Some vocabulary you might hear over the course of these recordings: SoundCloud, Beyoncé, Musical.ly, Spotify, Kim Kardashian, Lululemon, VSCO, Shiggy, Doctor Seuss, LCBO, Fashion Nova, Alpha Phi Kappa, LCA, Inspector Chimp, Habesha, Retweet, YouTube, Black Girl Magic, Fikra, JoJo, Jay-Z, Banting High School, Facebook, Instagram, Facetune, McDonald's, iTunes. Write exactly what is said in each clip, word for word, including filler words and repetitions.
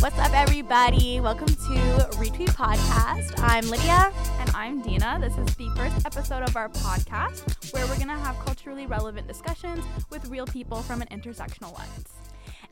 What's up, everybody? Welcome to Retweet Podcast. I'm Lydia. And I'm Dina. This is the first episode of our podcast where we're going to have culturally relevant discussions with real people from an intersectional lens.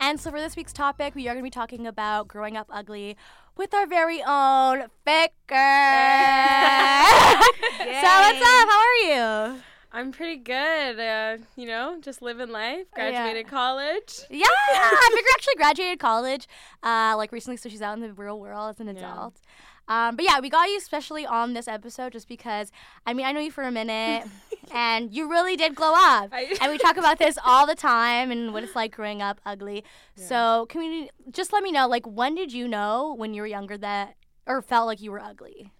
And so for this week's topic, we are going to be talking about growing up ugly with our very own Fake Girl. So what's up? How are you? I'm pretty good, uh, you know, just living life, graduated yeah. college. Yeah, I figure actually graduated college, uh, like, recently, so she's out in the real world as an yeah. adult. Um, but, yeah, we got you especially on this episode just because, I mean, I know you for a minute, and you really did glow up. I, and we talk about this all the time and what it's like growing up ugly. Yeah. So can we just let me know, like, when did you know when you were younger that, or felt like you were ugly?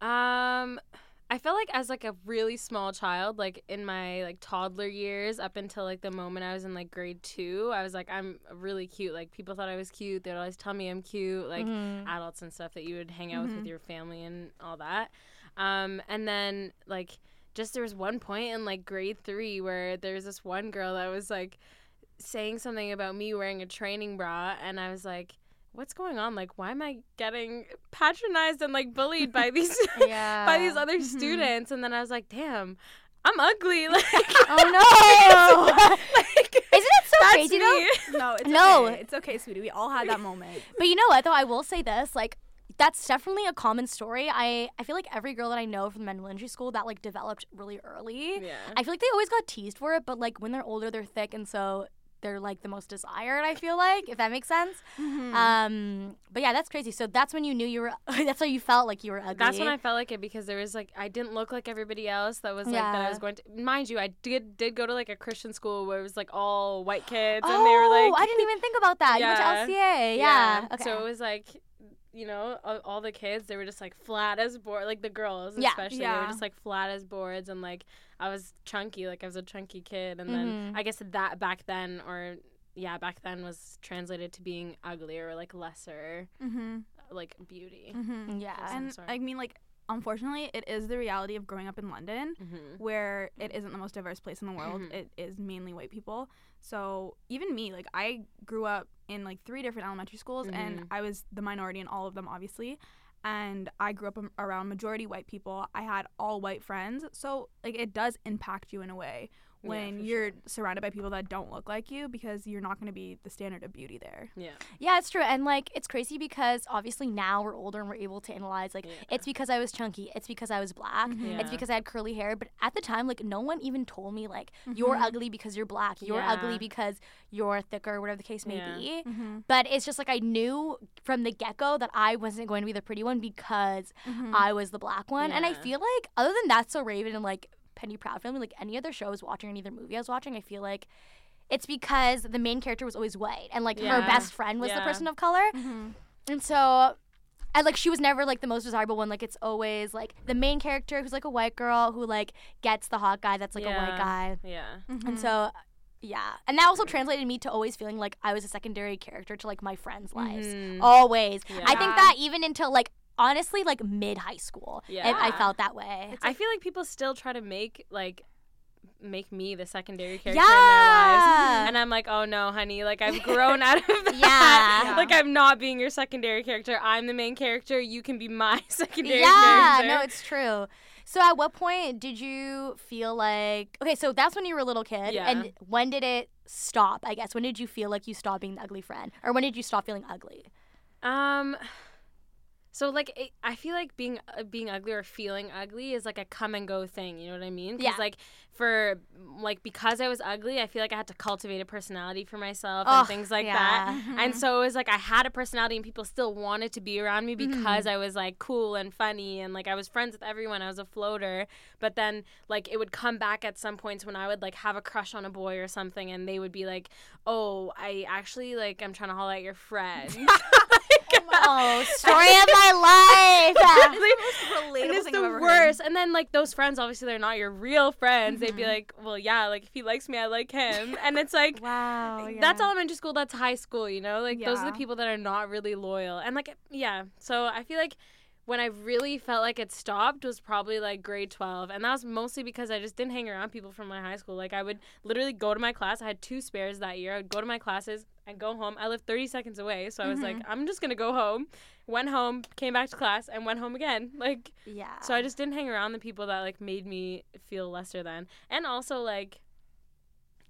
Um... I felt like as, like, a really small child, like, in my, like, toddler years up until, like, the moment I was in, like, grade two, I was, like, I'm really cute. Like, people thought I was cute. They would always tell me I'm cute. Like, mm-hmm. adults and stuff that you would hang out mm-hmm. with with your family and all that. Um, and then, like, just there was one point in, like, grade three where there was this one girl that was, like, saying something about me wearing a training bra, and I was, like, what's going on? Like, why am I getting patronized and, like, bullied by these yeah. by these other mm-hmm. students? And then I was like, damn, I'm ugly. Like, oh, no. like, Isn't it so that's crazy, me. Though? No, it's no. okay. It's okay, sweetie. We all had that moment. But you know what, though? I will say this. Like, that's definitely a common story. I, I feel like every girl that I know from the mental injury school that, like, developed really early. Yeah. I feel like they always got teased for it. But, like, when they're older, they're thick. And so they're, like, the most desired, I feel like, if that makes sense. Mm-hmm. Um, but, yeah, that's crazy. So that's when you knew you were – that's how you felt like you were ugly. That's when I felt like it because there was, like – I didn't look like everybody else that was, like, yeah. that I was going to – mind you, I did did go to, like, a Christian school where it was, like, all white kids. Oh, and they were, like – I didn't even think about that. Yeah. You went to L C A. Yeah. yeah. Okay. So it was, like – you know, all the kids, they were just, like, flat as boards. Like, the girls, yeah, especially. Yeah. They were just, like, flat as boards. And, like, I was chunky. Like, I was a chunky kid. And mm-hmm. then I guess that back then or, yeah, back then was translated to being uglier or, like, lesser, mm-hmm. like, beauty. Mm-hmm. Yeah. And, sort. I mean, like, unfortunately, it is the reality of growing up in London mm-hmm. where it isn't the most diverse place in the world. Mm-hmm. It is mainly white people. So even me, like, I grew up in, like, three different elementary schools, mm-hmm. and I was the minority in all of them, obviously. And I grew up around majority white people. I had all white friends. So, like, it does impact you in a way when yeah, you're sure. surrounded by people that don't look like you because you're not going to be the standard of beauty there. Yeah. Yeah, it's true. And, like, it's crazy because obviously now we're older and we're able to analyze, like, yeah. it's because I was chunky. It's because I was black. Mm-hmm. Yeah. It's because I had curly hair. But at the time, like, no one even told me, like, mm-hmm. you're ugly because you're black. You're yeah. ugly because you're thicker, whatever the case may yeah. be. Mm-hmm. But it's just, like, I knew from the get-go that I wasn't going to be the pretty one because mm-hmm. I was the black one. Yeah. And I feel like other than That's So Raven and, like, Penny Proud Family, like any other show I was watching, any other movie I was watching, I feel like it's because the main character was always white and, like, yeah. her best friend was yeah. the person of color. Mm-hmm. And so, and, like, she was never, like, the most desirable one. Like, it's always, like, the main character who's, like, a white girl who, like, gets the hot guy that's, like, yeah. a white guy. Yeah. Mm-hmm. And so, yeah. And that also translated me to always feeling like I was a secondary character to, like, my friends' lives. Mm-hmm. Always. Yeah. I think that even until, like, honestly, like, mid-high school, yeah. I, I felt that way. Like, I feel like people still try to make, like, make me the secondary character yeah. in their lives. And I'm like, oh, no, honey. Like, I've grown out of that. Yeah. Like, I'm not being your secondary character. I'm the main character. You can be my secondary yeah, character. Yeah, no, it's true. So at what point did you feel like – okay, so that's when you were a little kid. Yeah. And when did it stop, I guess? When did you feel like you stopped being the ugly friend? Or when did you stop feeling ugly? Um – So, like, it, I feel like being uh, being ugly or feeling ugly is, like, a come-and-go thing. You know what I mean? Because, yeah. like, for, like, because I was ugly, I feel like I had to cultivate a personality for myself oh, and things like yeah. that. Mm-hmm. And so it was, like, I had a personality and people still wanted to be around me because mm-hmm. I was, like, cool and funny and, like, I was friends with everyone. I was a floater. But then, like, it would come back at some points when I would, like, have a crush on a boy or something and they would be like, oh, I actually, like, I'm trying to holler at your friend. Oh, story of my life. It's the most relatable and it's thing the I've ever worst. Heard. And then, like, those friends, obviously, they're not your real friends. Mm-hmm. They'd be like, well, yeah, like, if he likes me, I like him. And it's like, wow, yeah. that's elementary school, that's high school, you know? Like, yeah. those are the people that are not really loyal. And, like, yeah. So I feel like when I really felt like it stopped was probably, like, grade twelve. And that was mostly because I just didn't hang around people from my high school. Like, I would literally go to my class. I had two spares that year. I would go to my classes. and go home. I live thirty seconds away, so I was mm-hmm. like, I'm just going to go home. Went home, came back to class, and went home again. Like, yeah. So I just didn't hang around the people that, like, made me feel lesser than. And also, like,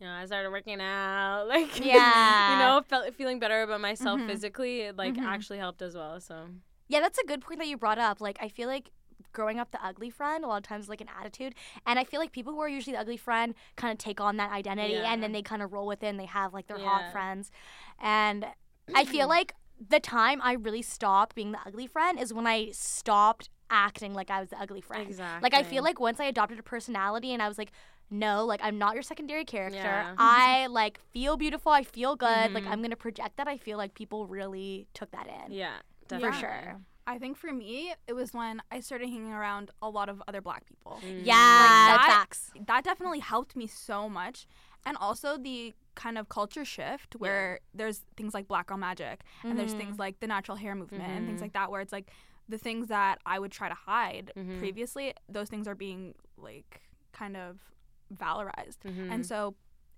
you know, I started working out. Like, yeah. you know, felt, feeling better about myself mm-hmm. physically, it, like, mm-hmm. actually helped as well, so. Yeah, that's a good point that you brought up. Like, I feel like growing up the ugly friend a lot of times like an attitude, and I feel like people who are usually the ugly friend kind of take on that identity yeah. and then they kind of roll with it and they have like their yeah. hot friends. And I feel like the time I really stopped being the ugly friend is when I stopped acting like I was the ugly friend. Exactly. Like I feel like once I adopted a personality and I was like, no, like I'm not your secondary character. Yeah. I like feel beautiful, I feel good, mm-hmm. like I'm gonna project that. I feel like people really took that in. Yeah, definitely. For sure. I think for me, it was when I started hanging around a lot of other black people. Yeah, like that, facts. That definitely helped me so much. And also the kind of culture shift where yeah. there's things like Black Girl Magic mm-hmm. and there's things like the natural hair movement mm-hmm. and things like that, where it's like the things that I would try to hide mm-hmm. previously, those things are being like kind of valorized. Mm-hmm. And so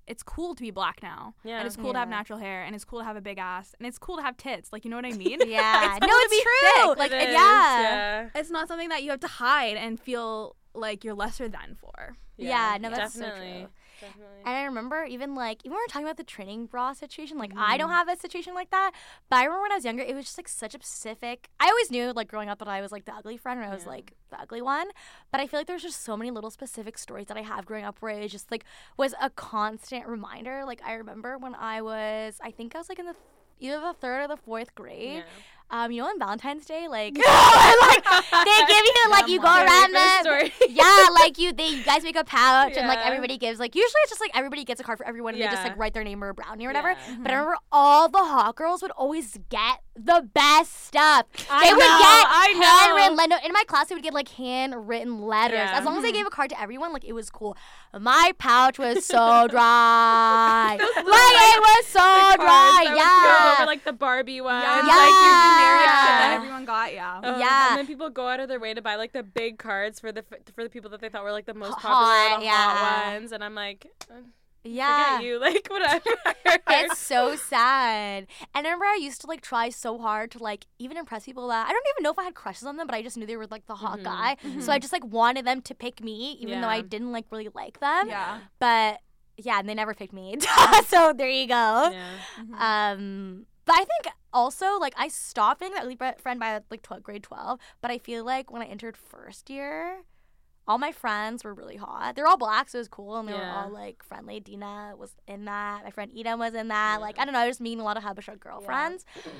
it's cool to be black now. Yeah. And it's cool yeah. to have natural hair. And it's cool to have a big ass. And it's cool to have tits. Like, you know what I mean? yeah. It's cool no, it's to be true. Thick. Like, it it, yeah. yeah. It's not something that you have to hide and feel like you're lesser than for. Yeah. yeah no, that's Definitely. so true. Definitely. And I remember even, like, even when we were talking about the training bra situation, like, mm. I don't have a situation like that. But I remember when I was younger, it was just, like, such a specific. I always knew, like, growing up that I was, like, the ugly friend, or yeah. I was, like, the ugly one. But I feel like there's just so many little specific stories that I have growing up where it just, like, was a constant reminder. Like, I remember when I was, I think I was, like, in the either the third or the fourth grade. Yeah. Um, you know, on Valentine's Day, like, no, and, like they give you, like, yeah, you go around them. Yeah, like, you they you guys make a pouch, yeah. and, like, everybody gives, like, usually it's just, like, everybody gets a card for everyone, and yeah. they just, like, write their name or a brownie or whatever. Yeah. But I remember all the hot girls would always get the best stuff. I they know, would get handwritten letters. In my class, they would get, like, handwritten letters. Yeah. As long mm-hmm. as they gave a card to everyone, like, it was cool. My pouch was so dry. Those like, little, it was so dry, yeah. That was over, like, the Barbie one. Yeah. yeah. Like, you Yeah. that everyone got, yeah. Um, yeah. And then people go out of their way to buy, like, the big cards for the f- for the people that they thought were, like, the most hot, popular or the yeah. hot ones. And I'm like, yeah. forget you. Like, whatever. It's so sad. And I remember I used to, like, try so hard to, like, even impress people that I don't even know if I had crushes on them, but I just knew they were, like, the hot mm-hmm. guy. Mm-hmm. So I just, like, wanted them to pick me, even yeah. though I didn't, like, really like them. Yeah. But, yeah, and they never picked me. So there you go. Yeah. Mm-hmm. Um... But I think also, like, I stopped being that ugly friend by, like, twelfth, grade twelve. But I feel like when I entered first year, all my friends were really hot. They were all black, so it was cool. And they yeah. were all, like, friendly. Dina was in that. My friend Eden was in that. Yeah. Like, I don't know. I was meeting a lot of Habesha girlfriends. Yeah.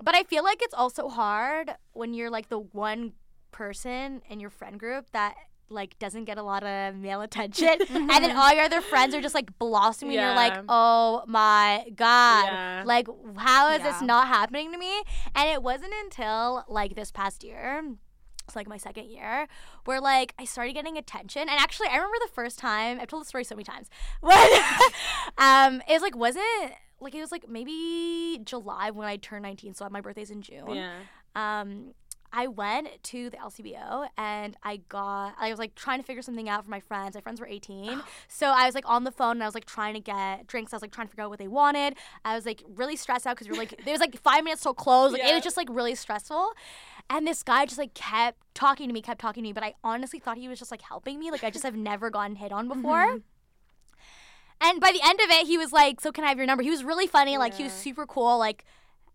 But I feel like it's also hard when you're, like, the one person in your friend group that – like, doesn't get a lot of male attention. And then all your other friends are just, like, blossoming. Yeah. And you're like, oh, my God. Yeah. Like, how is yeah. this not happening to me? And it wasn't until, like, this past year, it's, like, my second year, where, like, I started getting attention. And actually, I remember the first time, I've told the story so many times, when um, it was, like, wasn't, like, it was, like, maybe July when I turned nineteen, so my birthday's in June. Yeah. Um, I went to the L C B O and I got, I was like trying to figure something out for my friends. My friends were eighteen. So I was like on the phone and I was like trying to get drinks. I was like trying to figure out what they wanted. I was like really stressed out because we were like, there was like five minutes till close. Like yeah. it was just like really stressful. And this guy just like kept talking to me, kept talking to me. But I honestly thought he was just like helping me. Like I just have never gotten hit on before. Mm-hmm. And by the end of it, he was like, so can I have your number? He was really funny. Like yeah. he was super cool. Like,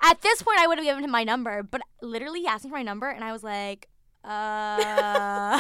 at this point, I would have given him my number, but literally he asked me for my number, and I was like, uh.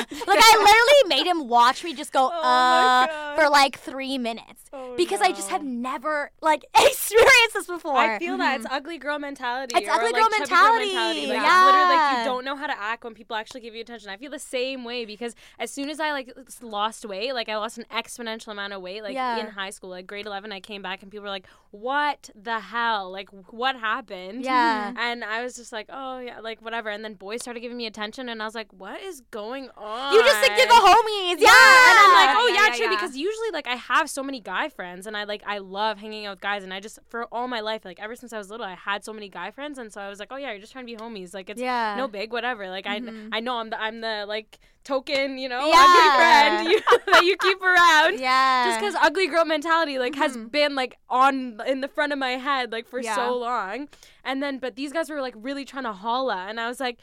Like, I literally made him watch me just go, oh uh, for, like, three minutes. Oh, because no. I just have never, like, experienced this before. I feel mm-hmm. that. It's ugly girl mentality. It's or ugly girl like, mentality. Girl mentality. Like, yeah. Literally, like, you don't know how to act when people actually give you attention. I feel the same way because as soon as I, like, lost weight, like, I lost an exponential amount of weight, like, yeah. in high school. Like, grade eleven, I came back, and people were like, what the hell? Like, what happened? Yeah. And I was just like, oh, yeah, like, whatever. And then boys started giving me attention, and I was like, what is going on? You just think you're the homies. Yeah. yeah. And I'm like, oh, yeah, yeah, yeah, yeah. true, because you usually, like, I have so many guy friends, and I, like, I love hanging out with guys, and I just, for all my life, like, ever since I was little, I had so many guy friends, and so I was like, oh, yeah, you're just trying to be homies. Like, it's yeah. no big, whatever. Like, mm-hmm. I I know I'm the, I'm the like, token, you know, yeah. ugly friend you, that you keep around. Yeah. Just because ugly girl mentality, like, mm-hmm. has been, like, on, in the front of my head, like, for yeah. so long. And then, but these guys were, like, really trying to holla, and I was like,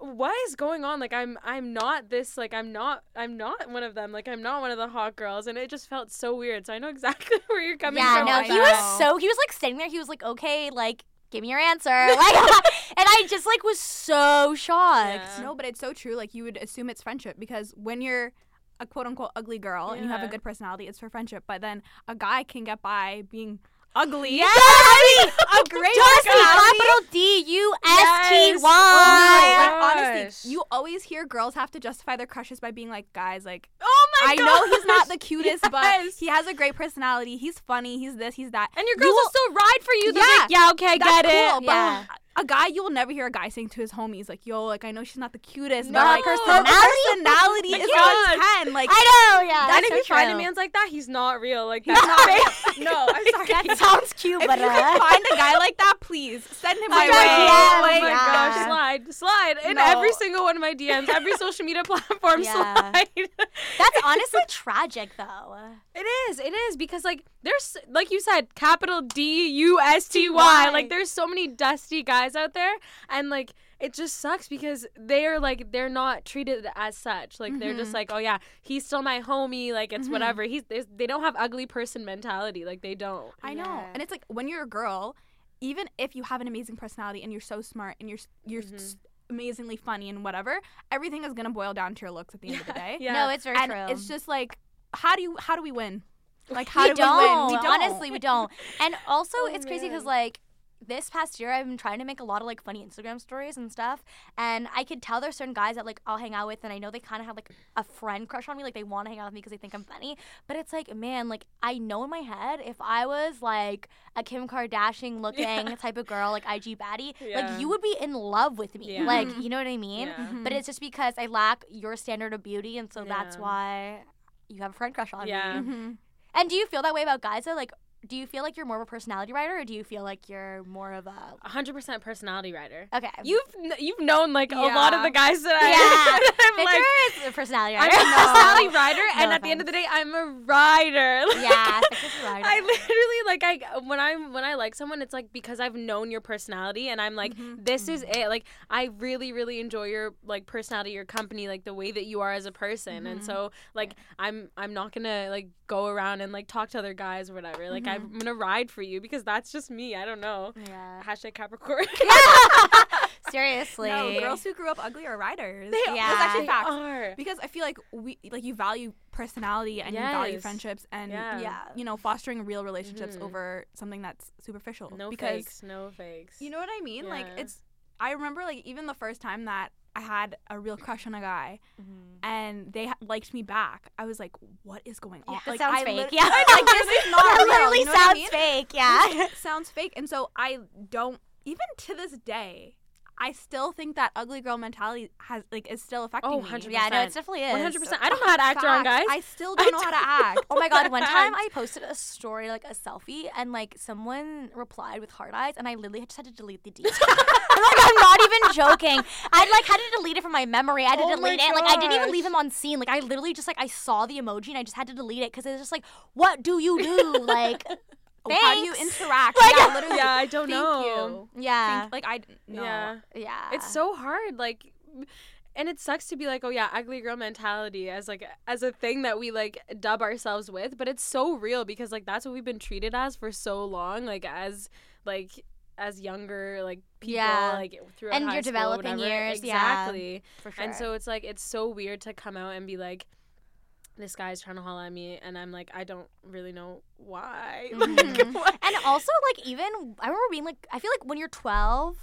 what is going on? Like, I'm I'm not this, like, I'm not I'm not one of them. Like, I'm not one of the hot girls. And it just felt so weird. So I know exactly where you're coming yeah, from. Yeah, no, he was so, he was, like, sitting there. He was like, okay, like, give me your answer. Like, and I just, like, was so shocked. Yeah. No, but it's so true. Like, you would assume it's friendship because when you're a quote-unquote ugly girl yeah. and you have a good personality, it's for friendship. But then a guy can get by being ugly. Yes! Yes! A great Dusty, capital D U S T Y. Yes. Oh my gosh. Like, honestly, you always hear girls have to justify their crushes by being like, guys, like, oh my I gosh. know he's not the cutest, yes. but he has a great personality. He's funny. He's this. He's that. And your girls you will, will still ride for you. They're yeah. like, yeah, okay, I get cool, it. Yeah. A guy, you will never hear a guy saying to his homies, like, yo, like, I know she's not the cutest, no. but like, her personality is on ten. Like, I know, yeah. And if so you true. find a man's like that, he's not real. Like, that's not real. No, I'm sorry. That sounds cute, if but you uh, find a guy like that, please send him my way. Yeah, like, oh my yeah. gosh, slide. Slide in no. every single one of my D Ms, every social media platform, yeah. slide. That's honestly tragic, though. It is. It is because, like, there's, like you said, capital D U S T Y. Like, there's so many dusty guys out there, and like it just sucks because they're like they're not treated as such, like mm-hmm. they're just like, oh yeah, he's still my homie, like it's mm-hmm. whatever. He's they don't have ugly person mentality, like they don't. I yeah. know. And it's like when you're a girl, even if you have an amazing personality and you're so smart and you're you're mm-hmm. s- amazingly funny and whatever, everything is gonna boil down to your looks at the end of the day. Yeah. No, it's very and true. It's just like how do you how do we win? Like how we do don't. we win? We don't. Honestly, we don't. And also, oh, it's man. crazy because like. This past year, I've been trying to make a lot of, like, funny Instagram stories and stuff, and I could tell there's certain guys that, like, I'll hang out with, and I know they kind of have, like, a friend crush on me. Like, they want to hang out with me because they think I'm funny, but it's like, man, like, I know in my head if I was, like, a Kim Kardashian-looking yeah. type of girl, like, I G baddie, yeah. like, you would be in love with me. Yeah. Like, you know what I mean? Yeah. Mm-hmm. But it's just because I lack your standard of beauty, and so yeah. that's why you have a friend crush on yeah. me. Mm-hmm. And do you feel that way about guys that, like, do you feel like you're more of a personality writer, or do you feel like you're more of a one hundred percent personality writer? Okay, you've you've known like yeah. a lot of the guys that I yeah. that I'm Victor like, is a personality writer. I'm a personality writer, no and offense. At the end of the day, I'm a writer. Like, yeah, a writer. I literally like I when I'm when I like someone, it's like because I've known your personality, and I'm like mm-hmm. this mm-hmm. is it. Like I really really enjoy your like personality, your company, like the way that you are as a person, mm-hmm. and so like yeah. I'm I'm not gonna like go around and like talk to other guys or whatever. Like mm-hmm. I'm gonna ride for you because that's just me. I don't know. Yeah. Hashtag Capricorn. Yeah. Seriously. No, girls who grew up ugly are riders. They are. Yeah. That's actually facts. They are. Because I feel like we like you value personality and yes. you value friendships and yeah. yeah, you know, fostering real relationships mm-hmm. over something that's superficial. No because, fakes. No fakes. You know what I mean? Yeah. Like it's. I remember like even the first time that I had a real crush on a guy, mm-hmm. and they ha- liked me back. I was like, "What is going on?" Yeah, like, sounds I fake. Li- yeah, like this is not that real. Literally you know sounds I mean? fake. Yeah, sounds fake. And so I don't. Even to this day, I still think that ugly girl mentality has like is still affecting oh, one hundred percent. Me. Yeah, no, it definitely is. One hundred percent. I don't know how to act around guys. I still don't I know don't how to act. Know oh my god! One time I posted a story, like a selfie, and like someone replied with heart eyes, and I literally just had to delete the D M. Like, I'm not even joking. I like had to delete it from my memory. I had to oh delete it. Like I didn't even leave him on scene. Like I literally just like I saw the emoji and I just had to delete it because it was just like, what do you do? Like. Thanks. How do you interact? Like, yeah, literally. Yeah, I don't Thank know. You. Yeah. Think, like, I no. Yeah. Yeah. It's so hard. Like, and it sucks to be like, oh, yeah, ugly girl mentality as, like, as a thing that we, like, dub ourselves with. But it's so real because, like, that's what we've been treated as for so long. Like, as, like, as younger, like, people, yeah. like, throughout and high your school, developing whatever. Years. Exactly. Yeah, for sure. And so it's, like, it's so weird to come out and be, like, this guy's trying to holler at me, and I'm like, I don't really know why. Mm-hmm. Like, and also, like, even, I remember being like, I feel like when you're twelve,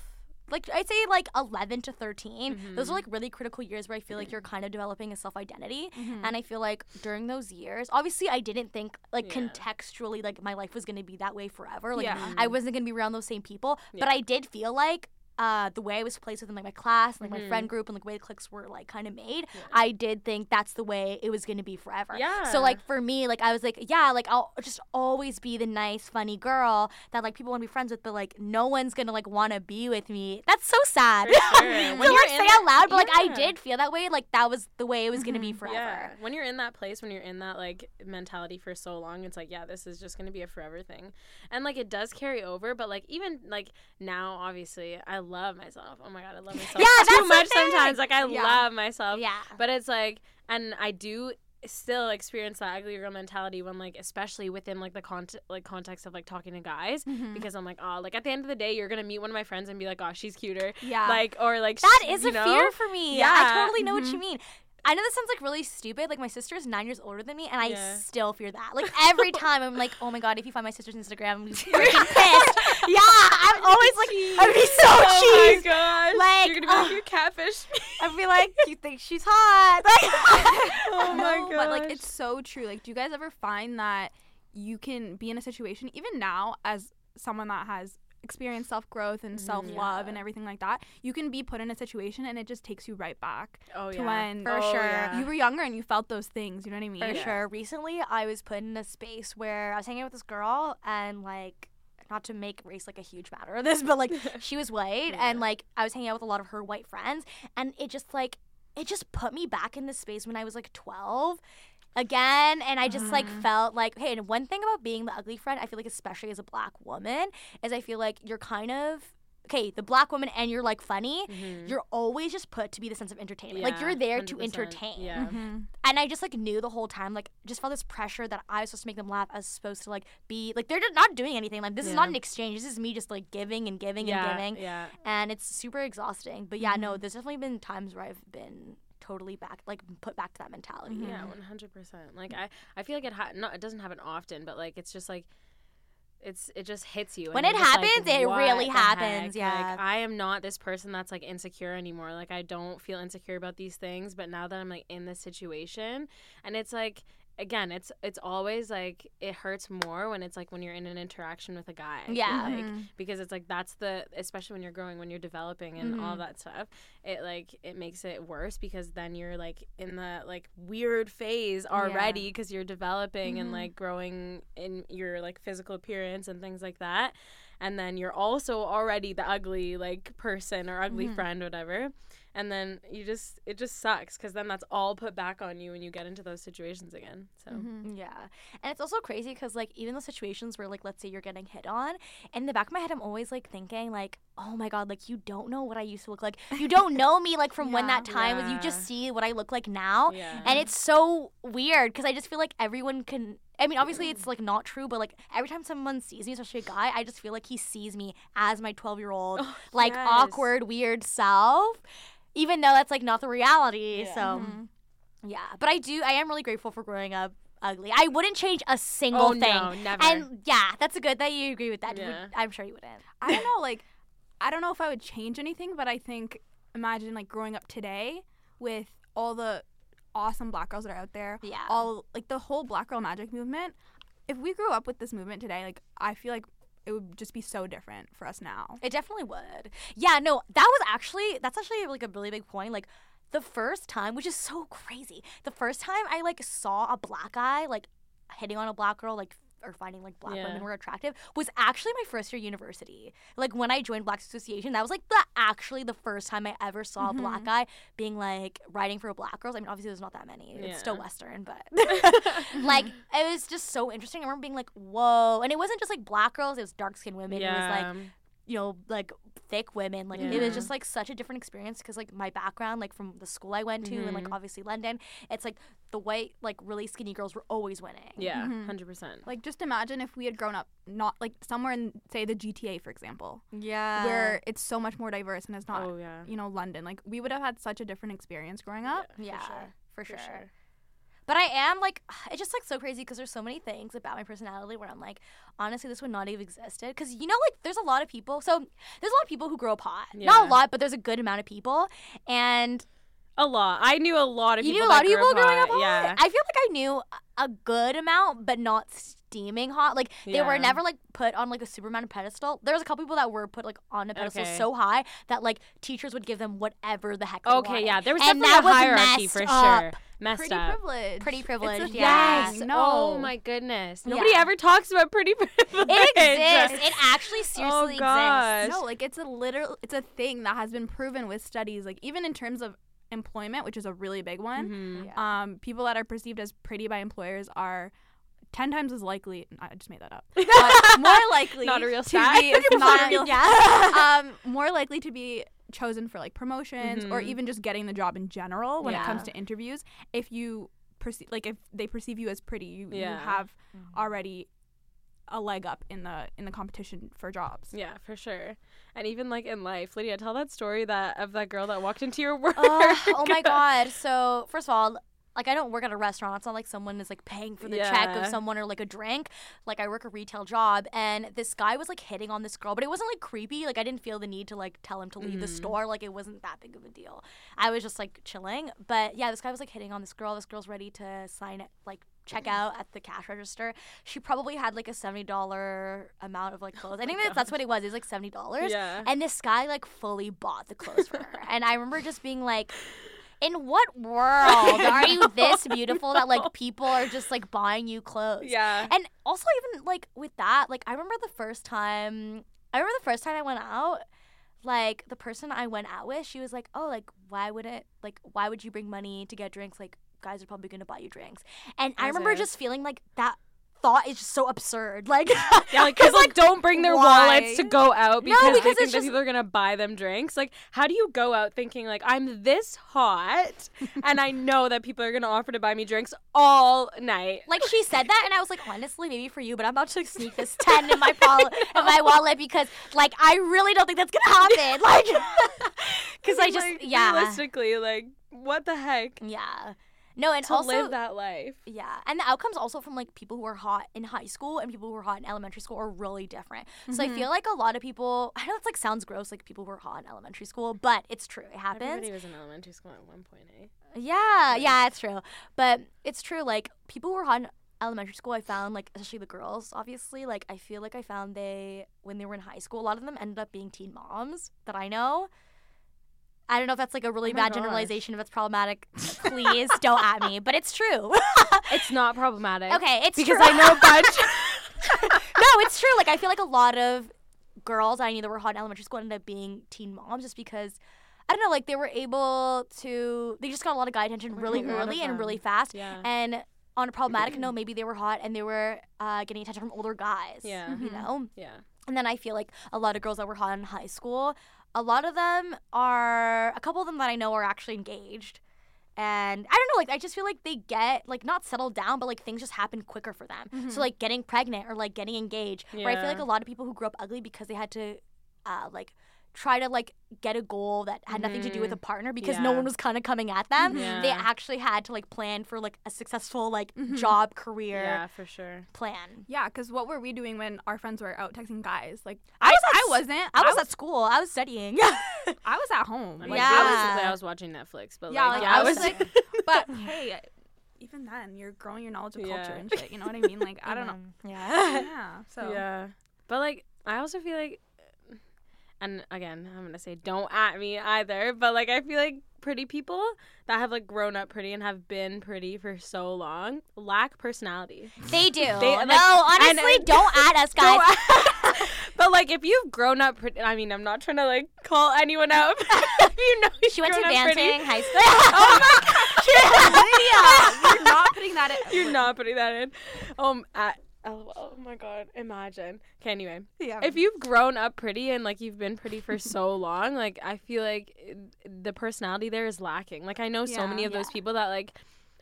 like, I'd say, like, eleven to thirteen, mm-hmm. those are, like, really critical years where I feel like you're kind of developing a self-identity. Mm-hmm. And I feel like during those years, obviously, I didn't think, like, yeah. contextually, like, my life was going to be that way forever. Like, yeah. I wasn't going to be around those same people. Yeah. But I did feel like uh, the way I was placed within like my class and like mm-hmm. my friend group and like the way the cliques were like kind of made, yeah. I did think that's the way it was gonna be forever. Yeah. So like for me, like I was like, yeah, like I'll just always be the nice, funny girl that like people want to be friends with, but like no one's gonna like want to be with me. That's so sad. For sure. to, when you're like, in say that, out loud, but yeah. like I did feel that way. Like that was the way it was mm-hmm. gonna be forever. Yeah. When you're in that place, when you're in that like mentality for so long, it's like, yeah, this is just gonna be a forever thing, and like it does carry over. But like even like now, obviously, I love myself. Oh my god, I love myself yeah, too much sometimes. Like I yeah. love myself. Yeah. But it's like, and I do still experience that ugly girl mentality when like, especially within like the con- like context of like talking to guys, mm-hmm. because I'm like, oh, like at the end of the day, you're gonna meet one of my friends and be like, oh, she's cuter. Yeah. Like or like that is a know? fear for me. Yeah. I totally know mm-hmm. what you mean. I know this sounds like really stupid. Like my sister is nine years older than me, and I yeah. still fear that. Like every time, I'm like, oh my god, if you find my sister's Instagram, I'm just freaking pissed. Yeah, I'm always like, I'd be so oh cheesed. Oh my gosh, like, you're gonna be uh, like, you catfish. I'd be like, you think she's hot? Like, oh my no, gosh. But like, it's so true. Like, do you guys ever find that you can be in a situation, even now, as someone that has experience self-growth and self-love yeah. and everything like that, you can be put in a situation and it just takes you right back oh, yeah. to when for oh, sure yeah. you were younger and you felt those things, you know what I mean? For yeah. sure. Recently I was put in a space where I was hanging out with this girl, and like, not to make race like a huge matter of this, but like she was white yeah. and like I was hanging out with a lot of her white friends, and it just like it just put me back in this space when I was like twelve again, and I just mm. like felt like, hey, and one thing about being the ugly friend, I feel like especially as a black woman, is I feel like you're kind of okay, the black woman, and you're like funny, mm-hmm. you're always just put to be the sense of entertainment. Yeah, like you're there one hundred percent to entertain. Yeah. Mm-hmm. And I just like knew the whole time, like just felt this pressure that I was supposed to make them laugh. I was supposed to like be like, they're just not doing anything. Like this yeah. is not an exchange. This is me just like giving and giving yeah, and giving. Yeah. And it's super exhausting. But yeah, mm-hmm. no, there's definitely been times where I've been totally back, like put back to that mentality. Yeah, one hundred percent. Like I, I feel like it ha- not, it doesn't happen often, but like it's just like it's it just hits you when it happens. Like, it really happens. Heck? Yeah. Like I am not this person that's like insecure anymore. Like I don't feel insecure about these things, but now that I'm like in this situation, and it's like, again, it's it's always like it hurts more when it's like when you're in an interaction with a guy. Yeah. Like, mm-hmm. because it's like that's the, especially when you're growing, when you're developing and mm-hmm. all that stuff, it like it makes it worse because then you're like in the like weird phase already because yeah. you're developing mm-hmm. and like growing in your like physical appearance and things like that. And then you're also already the ugly like person or ugly mm-hmm. friend, whatever. And then you just, it just sucks because then that's all put back on you when you get into those situations again. So mm-hmm. yeah. And it's also crazy because like even the situations where like, let's say you're getting hit on, in the back of my head, I'm always like thinking like, oh my god, like you don't know what I used to look like. You don't know me like from yeah, when that time yeah. was. You just see what I look like now. Yeah. And it's so weird because I just feel like everyone can, I mean, obviously it's like not true, but like every time someone sees me, especially a guy, I just feel like he sees me as my twelve-year-old oh, like yes. awkward, weird self, even though that's like not the reality. Yeah. So mm-hmm. yeah, but I do, I am really grateful for growing up ugly. I wouldn't change a single oh, thing. No, never. And yeah, that's a good that you agree with that. Yeah. I'm sure you wouldn't. I don't know, like I don't know if I would change anything, but I think, imagine like growing up today with all the awesome black girls that are out there. Yeah. All like the whole Black Girl Magic movement. If we grew up with this movement today, like I feel like it would just be so different for us now. It definitely would. Yeah, no, that was actually that's actually like a really big point. Like the first time, which is so crazy, the first time I like saw a black guy like hitting on a black girl, like or finding like black yeah. women were attractive, was actually my first year of university. Like when I joined Black Association, that was like the actually the first time I ever saw mm-hmm. a black guy being like writing for black girls. I mean, obviously there's not that many. Yeah. It's still Western, but like it was just so interesting. I remember being like, whoa. And it wasn't just like black girls, it was dark skinned women. Yeah. It was like, you know, like thick women. Like yeah. it was just like such a different experience because like my background, like from the school I went to mm-hmm. and like obviously London, it's like the white, like really skinny girls were always winning. Yeah, mm-hmm. one hundred percent. Like just imagine if we had grown up not like somewhere in say the G T A, for example. Yeah. Where it's so much more diverse and it's not, oh, yeah. you know, London. Like we would have had such a different experience growing up. Yeah, yeah, for sure. For sure. For sure. But I am, like, it's just, like, so crazy because there's so many things about my personality where I'm, like, honestly, this would not have existed. Because, you know, like, there's a lot of people. So there's a lot of people who grow up hot. Yeah. Not a lot, but there's a good amount of people. And a lot. I knew a lot of you people. You knew a lot of people growing up hot? Yeah. I feel like I knew a good amount, but not steaming hot. Like, they yeah. were never, like, put on, like, a Superman pedestal. There was a couple people that were put, like, on a pedestal okay. so high that, like, teachers would give them whatever the heck they okay, wanted. Yeah. There was and definitely that a hierarchy for up. Sure. Messed pretty up. Privilege. Pretty privilege. It's a, yeah. Yes. No. Oh, my goodness. Nobody yeah. ever talks about pretty privilege. It exists. It actually seriously oh, gosh. exists. No, like, it's a literal, it's a thing that has been proven with studies. Like, even in terms of employment, which is a really big one, mm-hmm. yeah. um, people that are perceived as pretty by employers are ten times as likely. I just made that up. But more likely, not a real stat. To be, not a real yeah. um, more likely to be chosen for like promotions mm-hmm. or even just getting the job in general when yeah. it comes to interviews. If you perceive, like, if they perceive you as pretty, you, yeah. you have mm-hmm. already a leg up in the in the competition for jobs. Yeah, for sure. And even like in life, Lydia, tell that story that of that girl that walked into your work. Uh, oh my god. So first of all, like, I don't work at a restaurant. It's not like someone is like paying for the yeah. check of someone or like a drink. Like, I work a retail job, and this guy was like hitting on this girl, but it wasn't like creepy. Like, I didn't feel the need to like tell him to leave mm. the store. Like, it wasn't that big of a deal. I was just like chilling. But yeah, this guy was like hitting on this girl. This girl's ready to sign it, like check out at the cash register. She probably had like a seventy dollars amount of like clothes. I think oh that, that's what it was. It was like seventy dollars. Yeah. And this guy like fully bought the clothes for her. And I remember just being like, in what world are you this beautiful that like people are just like buying you clothes? Yeah. And also even like with that, like I remember the first time, I remember the first time I went out, like the person I went out with, she was like, oh, like why would it, like why would you bring money to get drinks? Like, guys are probably gonna buy you drinks. And As I remember if. just feeling like that thought is just so absurd. Like, yeah, like, cause, cause like don't bring their why? wallets to go out because, no, because they think just... that people are gonna buy them drinks. Like, how do you go out thinking like I'm this hot and I know that people are gonna offer to buy me drinks all night? Like, she said that and I was like, honestly, maybe for you, but I'm about to sneak this ten in my pol- in my wallet because like I really don't think that's gonna happen. Like, because I, mean, I just like, yeah, realistically, like what the heck? Yeah. No, and to also live that life. Yeah, and the outcomes also from like people who are hot in high school and people who are hot in elementary school are really different. Mm-hmm. So I feel like a lot of people. I know it's like sounds gross, like people who are hot in elementary school, but it's true. It happens. Everybody was in elementary school at one point, eh? Yeah, yeah, it's true. But it's true. Like people who are hot in elementary school, I found like especially the girls, obviously. Like I feel like I found they when they were in high school, a lot of them ended up being teen moms that I know. I don't know if that's like a really oh bad gosh. generalization, if it's problematic. Please don't at me, but it's true. It's not problematic. Okay, it's because true. Because I know a bunch. No, it's true. Like, I feel like a lot of girls I knew that were hot in elementary school ended up being teen moms just because, I don't know, like, they were able to, they just got a lot of guy attention really early and really fast. Yeah. And on a problematic note, maybe they were hot and they were uh, getting attention from older guys. Yeah. You mm-hmm. know? Yeah. And then I feel like a lot of girls that were hot in high school, a lot of them are, a couple of them that I know are actually engaged. And I don't know, like, I just feel like they get, like, not settled down, but, like, things just happen quicker for them. Mm-hmm. So, like, getting pregnant or, like, getting engaged. Yeah. Where I feel like a lot of people who grew up ugly because they had to, uh, like, try to, like, get a goal that had nothing to do with a partner because yeah. no one was kind of coming at them. Yeah. They actually had to, like, plan for, like, a successful, like, mm-hmm. job, career yeah, for sure. plan. Yeah, because what were we doing when our friends were out texting guys? Like, I, I, was at, I wasn't. I, I was, was at school. I was studying. I was at home. I mean, yeah. I was watching Netflix, but, yeah, like, yeah, I was, I was like, but, hey, even then, you're growing your knowledge of yeah. culture and shit. You know what I mean? Like, I don't know. Yeah. Yeah. So. Yeah. But, like, I also feel like, and again, I'm going to say don't at me either, but, like, I feel like pretty people that have, like, grown up pretty and have been pretty for so long lack personality. They do. They, like, no, honestly, and, don't at us, guys. At, but, like, if you've grown up pretty, I mean, I'm not trying to, like, call anyone out. If you know you've She went to Banting High School. Oh, my God. Lydia, you're not putting that in. You're not putting that in. Um, at. Oh, oh my god, imagine. Okay, anyway. Yeah. If you've grown up pretty and, like, you've been pretty for so long, like, I feel like the personality there is lacking. Like, I know yeah, so many of yeah. those people that, like,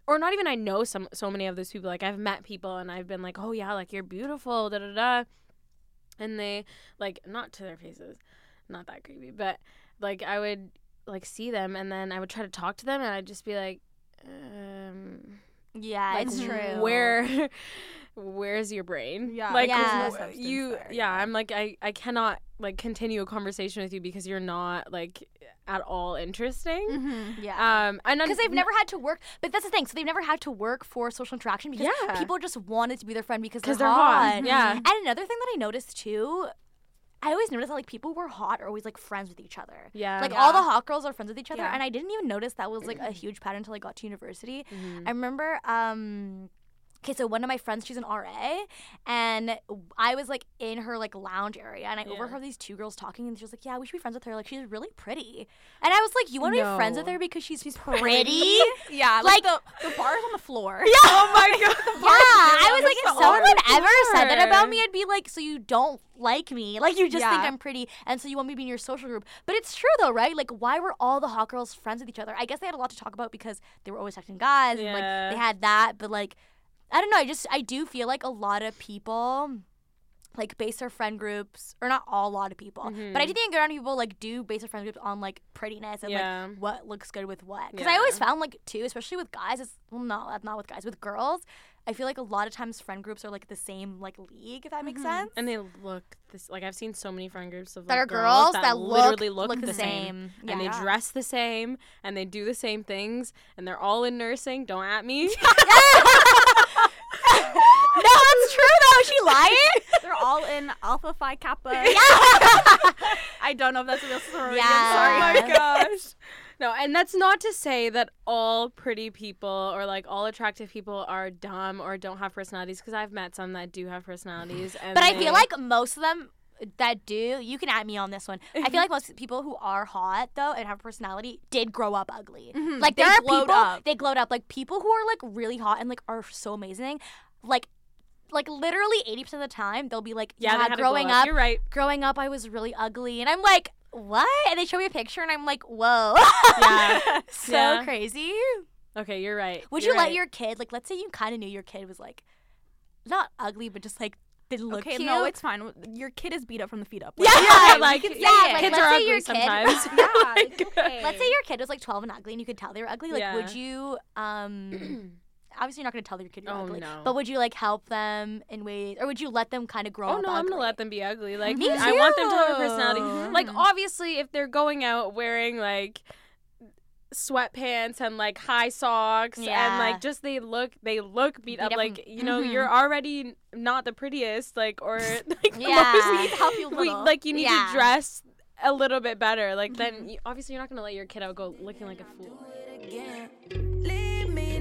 or not even I know some so many of those people. Like, I've met people and I've been like, oh, yeah, like, you're beautiful, da-da-da. And they, like, not to their faces, not that creepy, but, like, I would, like, see them and then I would try to talk to them and I'd just be like, um... yeah, like, it's true. Where... where's your brain? Yeah. Like, yeah. No you, there, yeah, yeah, I'm like, I, I cannot, like, continue a conversation with you because you're not, like, at all interesting. Mm-hmm. Yeah. Um, and because they've never had to work, but that's the thing. So they've never had to work for social interaction because yeah. people just wanted to be their friend because they're, they're hot. hot. Yeah. And another thing that I noticed, too, I always noticed that, like, people who were hot are always, like, friends with each other. Yeah. Like, yeah. all the hot girls are friends with each other. Yeah. And I didn't even notice that was, like, a huge pattern until I got to university. Mm-hmm. I remember, um... okay, so one of my friends, she's an R A, and I was, like, in her, like, lounge area, and I yeah. overheard these two girls talking, and she was like, yeah, we should be friends with her. Like, she's really pretty. And I was like, you want to no. be friends with her because she's, she's pretty? pretty? Yeah. Like, like the, the bar's on the floor. Yeah. Oh, my God. The bar yeah. I was like, if someone had ever said that about me, I'd be like, so you don't like me. Like, you just yeah. think I'm pretty, and so you want me to be in your social group. But it's true, though, right? Like, why were all the hot girls friends with each other? I guess they had a lot to talk about because they were always texting guys, yeah. and, like, they had that, but, like, I don't know, I just, I do feel like a lot of people, like, base their friend groups, or not all, a lot of people, mm-hmm. but I do think a lot of people, like, do base their friend groups on, like, prettiness and, yeah. like, what looks good with what. Because yeah. I always found, like, too, especially with guys, it's, well, no, not with guys, with girls, I feel like a lot of times friend groups are, like, the same, like, league, if that mm-hmm. makes sense. And they look, this, like, I've seen so many friend groups of, like, that are girls, girls that, that literally look, look the same. same. Yeah. And they yeah. dress the same, and they do the same things, and they're all in nursing. Don't at me. No, that's true, though. Is she lying? They're all in Alpha Phi Kappa. Yeah. I don't know if that's a real story. Yeah. Oh, my gosh. No, and that's not to say that all pretty people or, like, all attractive people are dumb or don't have personalities, because I've met some that do have personalities. And but I feel like most of them that do, you can at me on this one. I feel like most people who are hot, though, and have a personality did grow up ugly. Mm-hmm. Like, there they are people, up. they glowed up. Like, people who are, like, really hot and, like, are so amazing, like, like literally eighty percent of the time, they'll be like, yeah, yeah growing up, up You're right. growing up, I was really ugly. And I'm like, what? And they show me a picture, and I'm like, whoa. Yeah. So yeah. crazy. Okay, you're right. Would you're you right. let your kid, like, let's say you kind of knew your kid was, like, not ugly, but just, like, didn't look okay, cute. Okay, no, it's fine. Your kid is beat up from the feet up. Like, yeah, yeah, like, you can say yeah, it. Kids like, are ugly kid, sometimes. Yeah, like, okay. Let's say your kid was, like, twelve and ugly, and you could tell they were ugly. Like, yeah. would you, um... obviously, you're not going to tell your kid you're oh, ugly. No. But would you, like, help them in ways... or would you let them kind of grow oh, up no, ugly? Oh, no, I'm going to let them be ugly. Like, me too. I want them to have a personality. Mm-hmm. Like, obviously, if they're going out wearing, like, sweatpants and, like, high socks yeah. and, like, just they look they look beat, beat up. up. Like, you know, mm-hmm. you're already not the prettiest, like, or... like, yeah. Most, we need to help you a little. We, like, you need yeah. to dress a little bit better. Like, mm-hmm. then, you, obviously, you're not going to let your kid out go looking like a fool.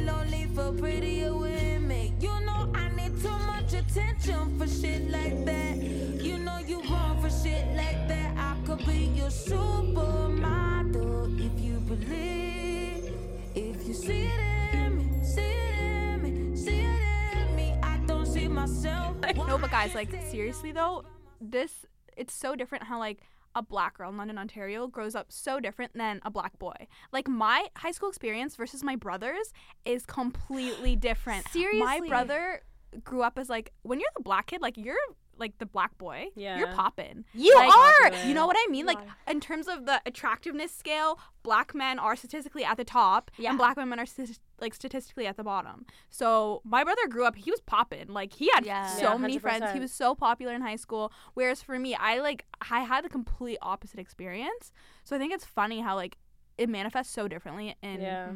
Lonely for prettier women. You know I need too much attention for shit like that. You know you want for shit like that. I could be your supermodel if you believe. If you see it in me, see it in me, see it in me. I don't see myself. No, but guys, like, seriously though, this it's so different how, like, a black girl in London, Ontario grows up so different than a black boy. Like, my high school experience versus my brother's is completely different. Seriously. My brother grew up as, like, when you're the black kid, like, you're, like, the black boy. Yeah. You're poppin'. You like, are! Poppin'. You know what I mean? Yeah. Like, in terms of the attractiveness scale, black men are statistically at the top, yeah. and black women are, st- like, statistically at the bottom. So, my brother grew up, he was poppin'. Like, he had yeah. so yeah, many friends. He was so popular in high school. Whereas for me, I, like, I had the complete opposite experience. So, I think it's funny how, like, it manifests so differently in, yeah.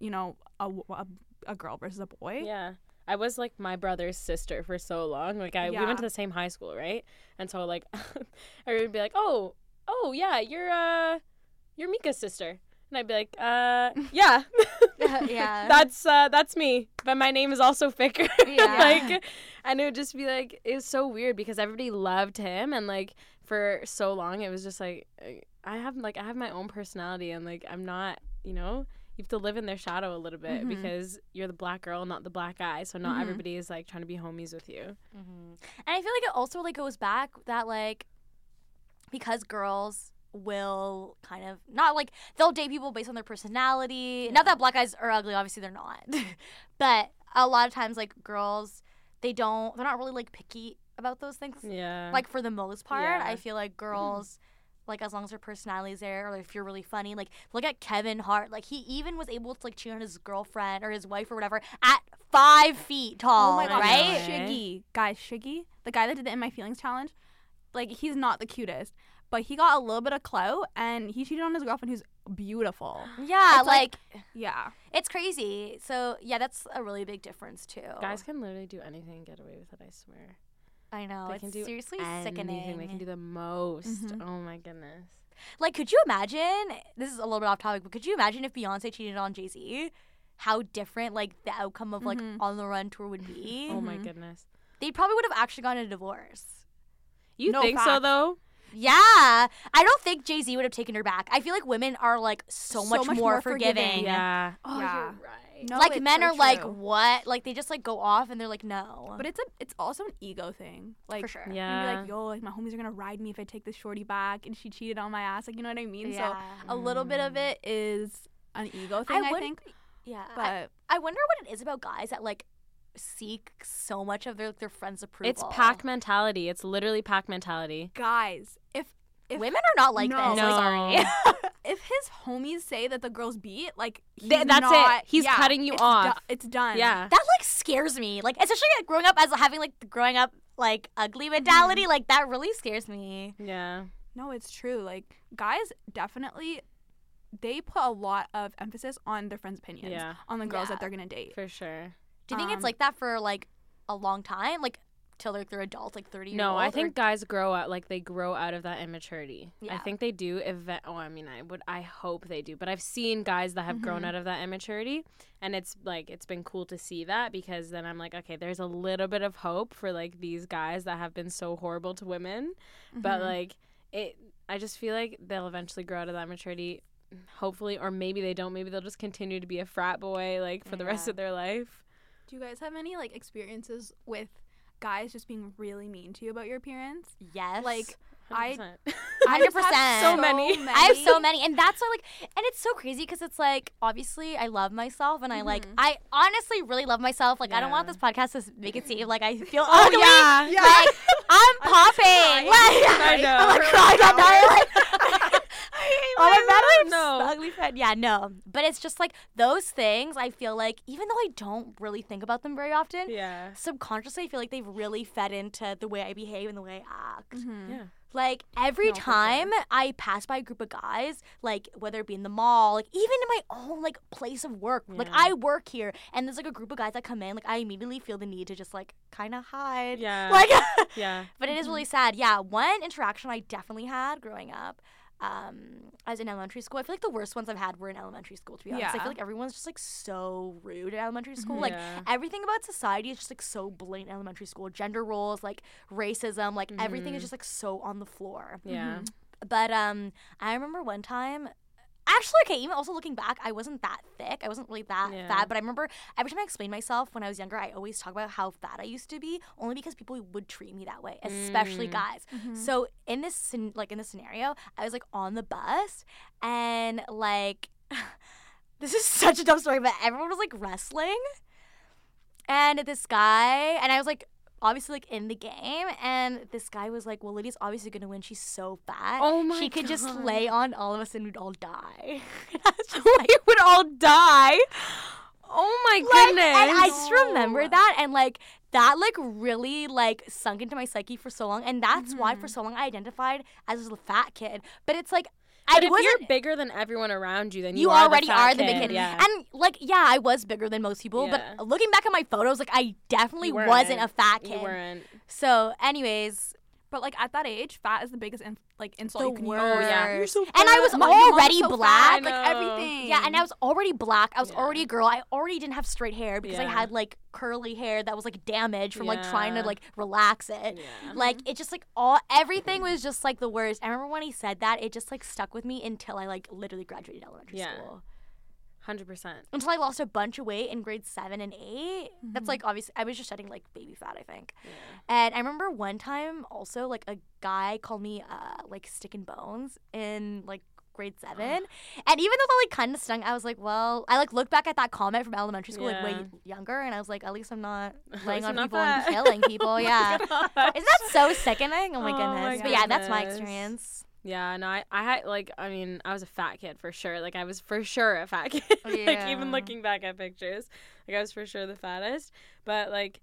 you know, a, a, a girl versus a boy. Yeah. I was, like, my brother's sister for so long. Like, I yeah. we went to the same high school, right? And so, like, I would be like, oh, oh, yeah, you're, uh, you're Mika's sister. And I'd be like, uh, yeah. yeah. yeah. That's, uh, that's me. But my name is also Ficker. Yeah. Like, and it would just be, like, it was so weird because everybody loved him. And, like, for so long, it was just, like, I have, like, I have my own personality. And, like, I'm not, you know. You have to live in their shadow a little bit mm-hmm. because you're the black girl, not the black guy. So not mm-hmm. everybody is, like, trying to be homies with you. Mm-hmm. And I feel like it also, like, goes back that, like, because girls will kind of not, like, they'll date people based on their personality. Yeah. Not that black guys are ugly. Obviously, they're not. But a lot of times, like, girls, they don't, they're not really, like, picky about those things. Yeah. Like, for the most part, yeah. I feel like girls... Mm-hmm. like, as long as her personality's there, or if you're really funny. Like, look at Kevin Hart. Like, he even was able to, like, cheat on his girlfriend or his wife or whatever at five feet tall. Oh my God. Right? Shiggy. Guys, Shiggy, the guy that did the In My Feelings challenge, like, he's not the cutest, but he got a little bit of clout, and he cheated on his girlfriend who's beautiful. Yeah, like, like, yeah. It's crazy. So, yeah, that's a really big difference, too. Guys can literally do anything and get away with it, I swear. I know. They it's can do seriously anything. sickening. They can do the most. Mm-hmm. Oh, my goodness. Like, could you imagine, this is a little bit off topic, but could you imagine if Beyonce cheated on Jay-Z? How different, like, the outcome of, like, mm-hmm. On the Run tour would be. Oh, my goodness. They probably would have actually gotten a divorce. You no think fact. so, though? Yeah. I don't think Jay-Z would have taken her back. I feel like women are, like, so, so much, much more, more forgiving. forgiving. Yeah. Oh, yeah. You're right. No, like, men so are true. Like, what? Like, they just, like, go off and they're like, no. But it's a, it's also an ego thing. Like, for sure. Yeah. You're like, yo, like, my homies are going to ride me if I take this shorty back and she cheated on my ass. Like, you know what I mean? Yeah. So, a little bit of it is an ego thing, I, I think. Yeah. But I, I wonder what it is about guys that, like, seek so much of their like, their friends' approval. It's pack mentality. It's literally pack mentality. Guys, if, if women are not like no, this, no. sorry. If his homies say that the girls beat, like he's Th- that's not, it. He's yeah, cutting you it's off. Do- it's done. Yeah, that like scares me. Like especially like, growing up as having like the growing up like ugly mentality. Mm-hmm. Like that really scares me. Yeah. No, it's true. Like guys definitely. They put a lot of emphasis on their friends' opinions. Yeah. On the girls yeah, that they're gonna date. For sure. Do you think um, it's like that for, like, a long time? Like, till like, they're adults, like, thirty years no, old? No, I think or... guys grow out, like, they grow out of that immaturity. Yeah. I think they do. Event- oh, I mean, I would, I hope they do. But I've seen guys that have mm-hmm. grown out of that immaturity. And it's, like, it's been cool to see that because then I'm like, okay, there's a little bit of hope for, like, these guys that have been so horrible to women. Mm-hmm. But, like, it. I just feel like they'll eventually grow out of that maturity, hopefully. Or maybe they don't. Maybe they'll just continue to be a frat boy, like, for yeah. the rest of their life. Do you guys have any, like, experiences with guys just being really mean to you about your appearance? Yes. Like, one hundred percent. I, I just have so, so many. many. I have so many. And that's why, like, and it's so crazy because it's, like, obviously I love myself and I, like, mm-hmm. I honestly really love myself. Like, yeah. I don't want this podcast to make it seem like I feel ugly. Oh, yeah. yeah. Like, I'm popping. Like, I know. I'm, like, crying on that. Like, oh, my Madeline's no. ugly friend. Yeah, no. But it's just, like, those things, I feel like, even though I don't really think about them very often, yeah. subconsciously I feel like they've really fed into the way I behave and the way I act. Mm-hmm. Yeah. Like, every no, time sure. I pass by a group of guys, like, whether it be in the mall, like, even in my own, like, place of work. Yeah. Like, I work here, and there's, like, a group of guys that come in. Like, I immediately feel the need to just, like, kind of hide. Yeah. Like, yeah. But it is really sad. Yeah, one interaction I definitely had growing up. Um, I was in elementary school. I feel like the worst ones I've had were in elementary school, to be honest. Yeah. I feel like everyone's just, like, so rude in elementary school. Yeah. Like, everything about society is just, like, so blatant in elementary school. Gender roles, like, racism, like, mm-hmm. everything is just, like, so on the floor. Yeah. Mm-hmm. But um, I remember one time... Actually, okay, even also looking back, I wasn't that thick. I wasn't really that yeah. fat. But I remember every time I explained myself when I was younger, I always talk about how fat I used to be, only because people would treat me that way, especially mm. guys. Mm-hmm. So in this, like in this scenario, I was like on the bus and like, this is such a dumb story, but everyone was like wrestling. And this guy, and I was like, obviously, like, in the game, and this guy was like, well, Lydia's obviously going to win. She's so fat. Oh, my God. She could God. just lay on all of us and we'd all die. We would all die? Oh, my like, goodness. And I just remember that, and, like, that, like, really, like, sunk into my psyche for so long, and that's mm-hmm. why for so long I identified as a fat kid. But it's, like, But I if you're bigger than everyone around you, then you, you are already the fat are the kid. big kid. Yeah. And, like, yeah, I was bigger than most people, yeah. but looking back at my photos, like, I definitely wasn't a fat kid. You weren't. So, anyways. But, like, at that age, fat is the biggest, in- like, insult the you can use. Oh, yeah. You're so fat. And I was Mom, already so black. Like, everything. Yeah, and I was already black. I was yeah. already a girl. I already didn't have straight hair because yeah. I had, like, curly hair that was, like, damaged from, yeah. like, trying to, like, relax it. Yeah. Like, it just, like, all, everything was just, like, the worst. I remember when he said that, it just, like, stuck with me until I, like, literally graduated elementary yeah. school. one hundred percent. Until I lost a bunch of weight in grade seven and eight. Mm-hmm. That's, like, obviously, I was just shedding, like, baby fat, I think. Yeah. And I remember one time also, like, a guy called me, uh, like, stick and bones in, like, grade seven. Oh. And even though that, like, kind of stung, I was like, well, I, like, looked back at that comment from elementary school, yeah. like, way younger, and I was like, at least I'm not laying on not people that. and killing people. yeah. Isn't that so sickening? Oh, my oh goodness. My but, goodness. yeah, that's my experience. Yeah, no, I, I had, like, I mean, I was a fat kid for sure. Like, I was for sure a fat kid. Yeah. Like, even looking back at pictures, like, I was for sure the fattest. But, like,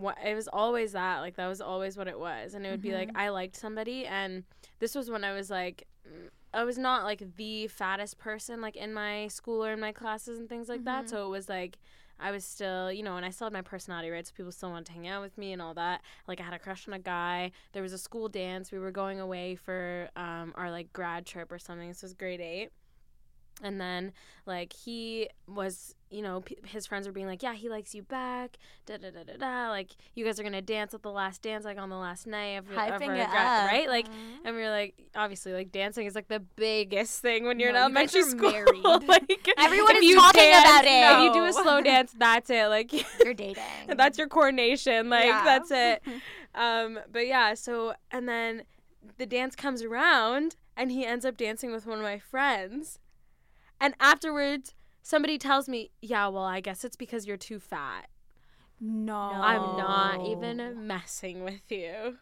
wh- it was always that. Like, that was always what it was. And it would mm-hmm. be, like, I liked somebody. And this was when I was, like, I was not, like, the fattest person, like, in my school or in my classes and things like mm-hmm. that. So it was, like, I was still, you know, and I still had my personality, right? So people still wanted to hang out with me and all that. Like, I had a crush on a guy. There was a school dance. We were going away for um, our, like, grad trip or something. This was grade eight. And then, like, he was, you know, p- his friends were being like, yeah, he likes you back, da-da-da-da-da. Like, you guys are going to dance at the last dance, like, on the last night. Of, Hyping of our it gra- up. Right? Like, mm-hmm. and we were like, obviously, like, dancing is, like, the biggest thing when you're no, in elementary you school. Like, everyone is talking dance, about it. No. If you do a slow dance, that's it. Like, you're dating. That's your coronation. Like, yeah. that's it. um, But, yeah, so, and then the dance comes around, and he ends up dancing with one of my friends. And afterwards, somebody tells me, yeah, well, I guess it's because you're too fat. No. no. I'm not even messing with you.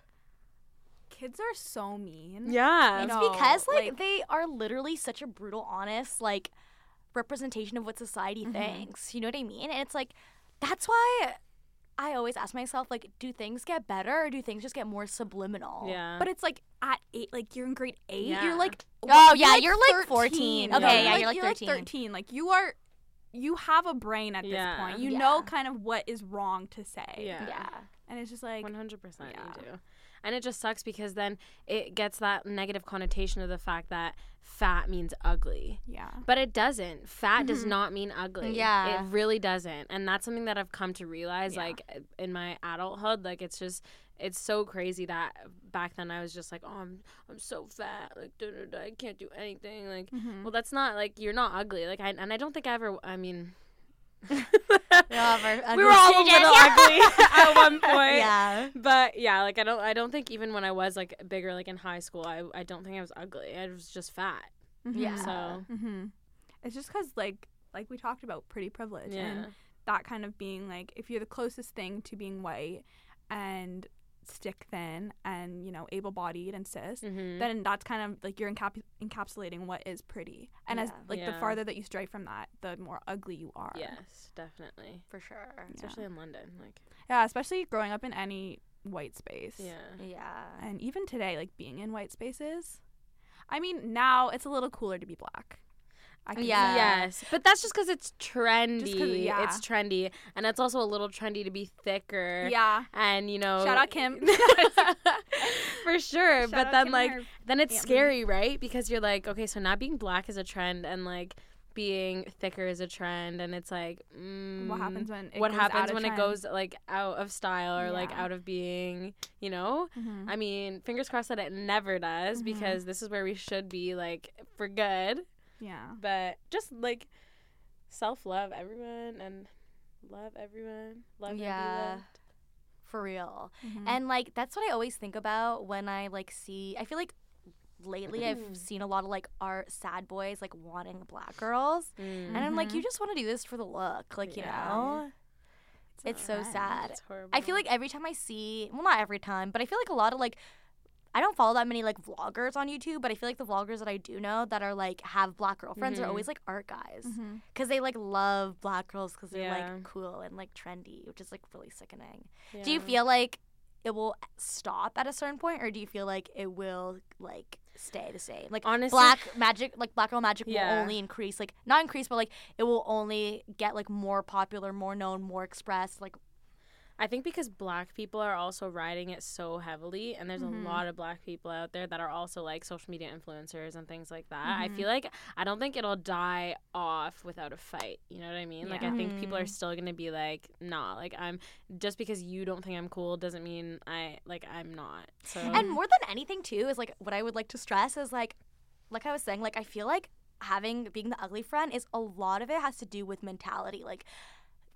Kids are so mean. Yeah. It's because, like, like, they are literally such a brutal, honest, like, representation of what society mm-hmm. thinks. You know what I mean? And it's, like, that's why I always ask myself, like, do things get better or do things just get more subliminal? Yeah. But it's, like, at eight, like, you're in grade eight, yeah. you're, like, oh, yeah, you're, like, you're like fourteen. Okay, yeah, yeah, you're, like, you're like thirteen. thirteen. Like, you are, you have a brain at yeah. this point. You yeah. know kind of what is wrong to say. Yeah. yeah. And it's just, like. one hundred percent yeah. you do. And it just sucks because then it gets that negative connotation of the fact that fat means ugly. Yeah. But it doesn't. Fat mm-hmm. does not mean ugly. Yeah. It really doesn't. And that's something that I've come to realize, yeah. like, in my adulthood. Like, it's just. It's so crazy that back then I was just like, oh, I'm I'm so fat, like, da, da, da, I can't do anything, like, mm-hmm. well, that's not, like, you're not ugly, like, I and I don't think I ever, I mean, we were all a little ugly at one point, yeah, but yeah, like, I don't I don't think even when I was, like, bigger, like, in high school, I I don't think I was ugly, I was just fat, mm-hmm. yeah, so mm-hmm. it's just because, like like we talked about pretty privilege, yeah. and that kind of being, like, if you're the closest thing to being white and stick thin and, you know, able-bodied and cis, mm-hmm. then that's kind of, like, you're encap- encapsulating what is pretty. And yeah. as, like, yeah. the farther that you stray from that, the more ugly you are. Yes, definitely. For sure. Yeah. Especially in London. like Yeah, especially growing up in any white space. Yeah. Yeah. And even today, like, being in white spaces, I mean, now it's a little cooler to be black. I can yeah. Yes. But that's just because it's trendy. Just yeah. It's trendy. And it's also a little trendy to be thicker. Yeah. And, you know. Shout out Kim. For sure. Shout but then, Kim like, then it's family. Scary, right? Because you're like, okay, so not being black is a trend and, like, being thicker is a trend. And it's like, mm, what happens when it what goes happens out when trend? It goes, like, out of style or, yeah. like, out of being, you know? Mm-hmm. I mean, fingers crossed that it never does mm-hmm. because this is where we should be, like, for good. Yeah. But just, like, self-love everyone and love everyone. Love yeah. everyone. For real. Mm-hmm. And, like, that's what I always think about when I, like, see – I feel like lately I've seen a lot of, like, our sad boys, like, wanting black girls. Mm-hmm. And I'm like, you just want to do this for the look. Like, you yeah. know? It's, it's so right. sad. It's horrible. I feel like every time I see – well, not every time, but I feel like a lot of, like – I don't follow that many, like, vloggers on YouTube, but I feel like the vloggers that I do know that are, like, have black girlfriends mm-hmm. are always, like, art guys. Because mm-hmm. they, like, love black girls because they're, yeah. like, cool and, like, trendy, which is, like, really sickening. Yeah. Do you feel like it will stop at a certain point, or do you feel like it will, like, stay the same? Like, honestly, black magic, like, Black Girl Magic yeah. will only increase. Like, not increase, but, like, it will only get, like, more popular, more known, more expressed, like, I think because black people are also riding it so heavily, and there's mm-hmm. a lot of black people out there that are also, like, social media influencers and things like that. Mm-hmm. I feel like I don't think it'll die off without a fight. You know what I mean? Yeah. Like, I think people are still going to be like, nah, like, I'm just because you don't think I'm cool doesn't mean I, like, I'm not. So. And more than anything, too, is, like, what I would like to stress is, like, like I was saying, like, I feel like having, being the ugly friend is a lot of it has to do with mentality. Like,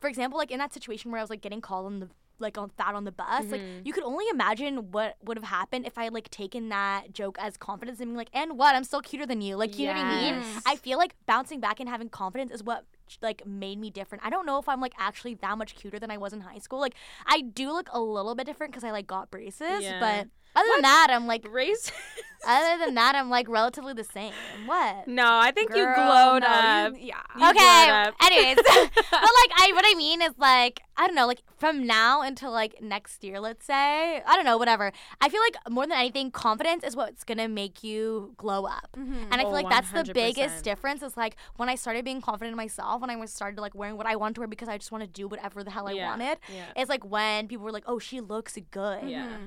for example, like, in that situation where I was, like, getting called on the, like, on fat on the bus, mm-hmm. like, you could only imagine what would have happened if I had, like, taken that joke as confidence and being like, and what? I'm still cuter than you. Like, you yes. know what I mean? I feel like bouncing back and having confidence is what, like, made me different. I don't know if I'm, like, actually that much cuter than I was in high school. Like, I do look a little bit different because I, like, got braces, yeah. but other what? than that, I'm, like, braces? Other than that, I'm like relatively the same. What? No, I think Girl, you glowed no, up. You, yeah. You okay. Up. Anyways, but like, I what I mean is like, I don't know, like from now until like next year, let's say, I don't know, whatever. I feel like more than anything, confidence is what's gonna make you glow up, mm-hmm. and I feel oh, like that's one hundred percent the biggest difference. Is like when I started being confident in myself, when I was started like wearing what I wanted to wear because I just want to do whatever the hell I yeah. wanted. Yeah. It's like when people were like, "Oh, she looks good." Yeah. Mm-hmm.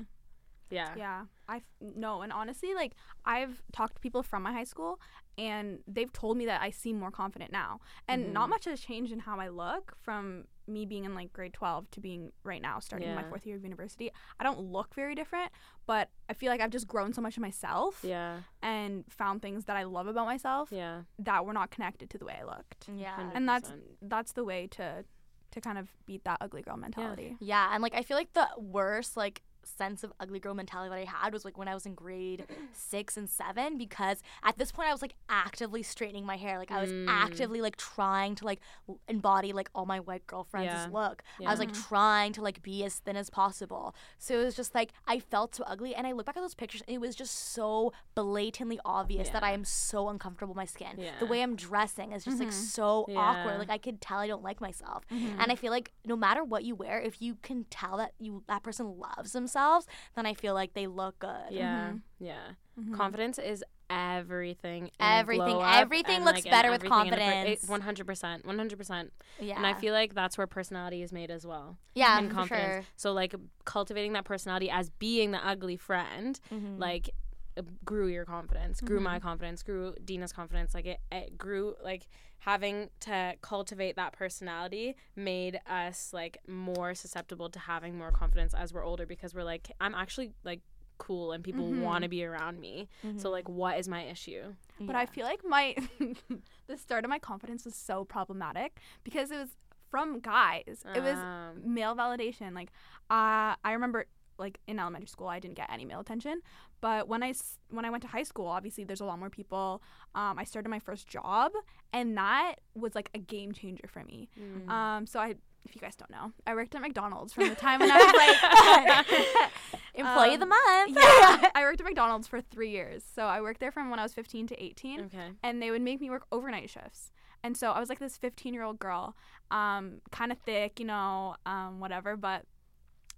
Yeah. Yeah. I no, and honestly, like I've talked to people from my high school, and they've told me that I seem more confident now, and mm-hmm. not much has changed in how I look from me being in like grade twelve to being right now, starting yeah. my fourth year of university. I don't look very different, but I feel like I've just grown so much in myself, yeah, and found things that I love about myself, yeah, that were not connected to the way I looked, yeah, one hundred percent. And that's that's the way to to kind of beat that ugly girl mentality. Yeah, yeah. And like I feel like the worst like. sense of ugly girl mentality that I had was like when I was in grade six and seven, because at this point I was like actively straightening my hair, like I was mm. actively like trying to like embody like all my white girlfriends' yeah. look. Yeah. I was like trying to like be as thin as possible, so it was just like I felt so ugly, and I look back at those pictures and it was just so blatantly obvious yeah. that I am so uncomfortable with my skin. Yeah. The way I'm dressing is just mm-hmm. like so yeah. awkward, like I could tell I don't like myself, mm-hmm. and I feel like no matter what you wear, if you can tell that you that person loves themselves Themselves, then I feel like they look good. Yeah, mm-hmm. yeah. Mm-hmm. Confidence is everything. Everything, everything looks like better with confidence. One hundred percent, one hundred percent. Yeah, and I feel like that's where personality is made as well. Yeah, and confidence. For sure. So like cultivating that personality as being the ugly friend, mm-hmm. like grew your confidence, grew mm-hmm. my confidence, grew Dina's confidence. Like it, it grew like. Having to cultivate that personality made us like more susceptible to having more confidence as we're older, because we're like, I'm actually like cool and people mm-hmm. want to be around me. Mm-hmm. So like, what is my issue? But yeah. I feel like my the start of my confidence was so problematic because it was from guys. It was um, male validation. Like uh, I remember like in elementary school, I didn't get any male attention. But when I, when I went to high school, obviously there's a lot more people. Um, I started my first job, and that was like a game changer for me. Mm. Um, so I, if you guys don't know, I worked at McDonald's from the time when I was like employee um, of the month. Yeah, I worked at McDonald's for three years. So I worked there from when I was fifteen to eighteen, okay. and they would make me work overnight shifts. And so I was like this fifteen-year-old girl, um, kind of thick, you know, um, whatever, but.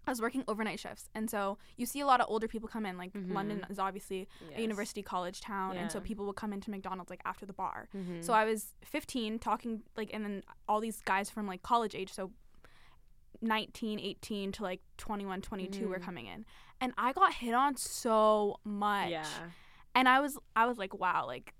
I was working overnight shifts, and so you see a lot of older people come in, like mm-hmm. London is obviously yes. a university college town, yeah. and so people will come into McDonald's like after the bar. Mm-hmm. So I was fifteen talking like, and then all these guys from like college age, so nineteen, eighteen to like twenty-one, twenty-two mm-hmm. were coming in, and I got hit on so much. Yeah. And I was I was like, wow, like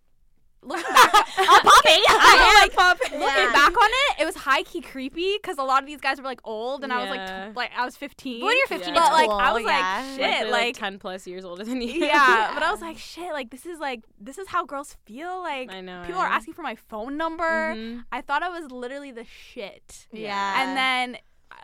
looking back at- I'm popping. I am like popping. Yeah. Looking back on it, it was high key creepy because a lot of these guys were like old, and yeah. I was like, t- like I was fifteen. But when you're fifteen, yeah. but like cool. I was yeah. like, shit, like, like ten plus years older than you. Yeah, yeah, but I was like, shit, like this is like this is how girls feel. Like I know, people right? are asking for my phone number. Mm-hmm. I thought I was literally the shit. Yeah, yeah. And then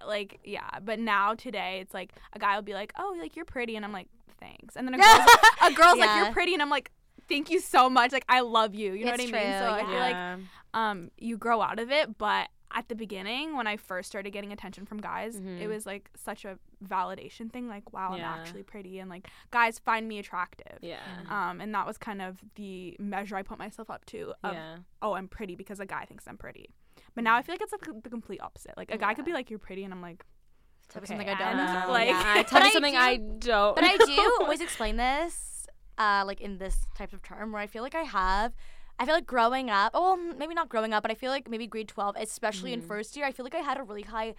like yeah, but now today it's like a guy will be like, oh, like you're pretty, and I'm like, thanks. And then a girl's, like, a girl's yeah. like, you're pretty, and I'm like. Thank you so much. Like, I love you. You know it's what I mean? True, so yeah. I feel like um, you grow out of it. But at the beginning, when I first started getting attention from guys, mm-hmm. it was, like, such a validation thing. Like, wow, yeah. I'm actually pretty. And, like, guys find me attractive. Yeah. Um, and that was kind of the measure I put myself up to of, yeah. oh, I'm pretty because a guy thinks I'm pretty. But now I feel like it's, like, the complete opposite. Like, a guy yeah. could be like, you're pretty. And I'm like... Tell me okay, something I don't and, know. Like, yeah, tell me something I, do, I don't But know. I do always explain this. Uh, like in this type of term where I feel like I have, I feel like growing up, oh, well, maybe not growing up, but I feel like maybe grade twelve, especially mm-hmm. in first year, I feel like I had a really high,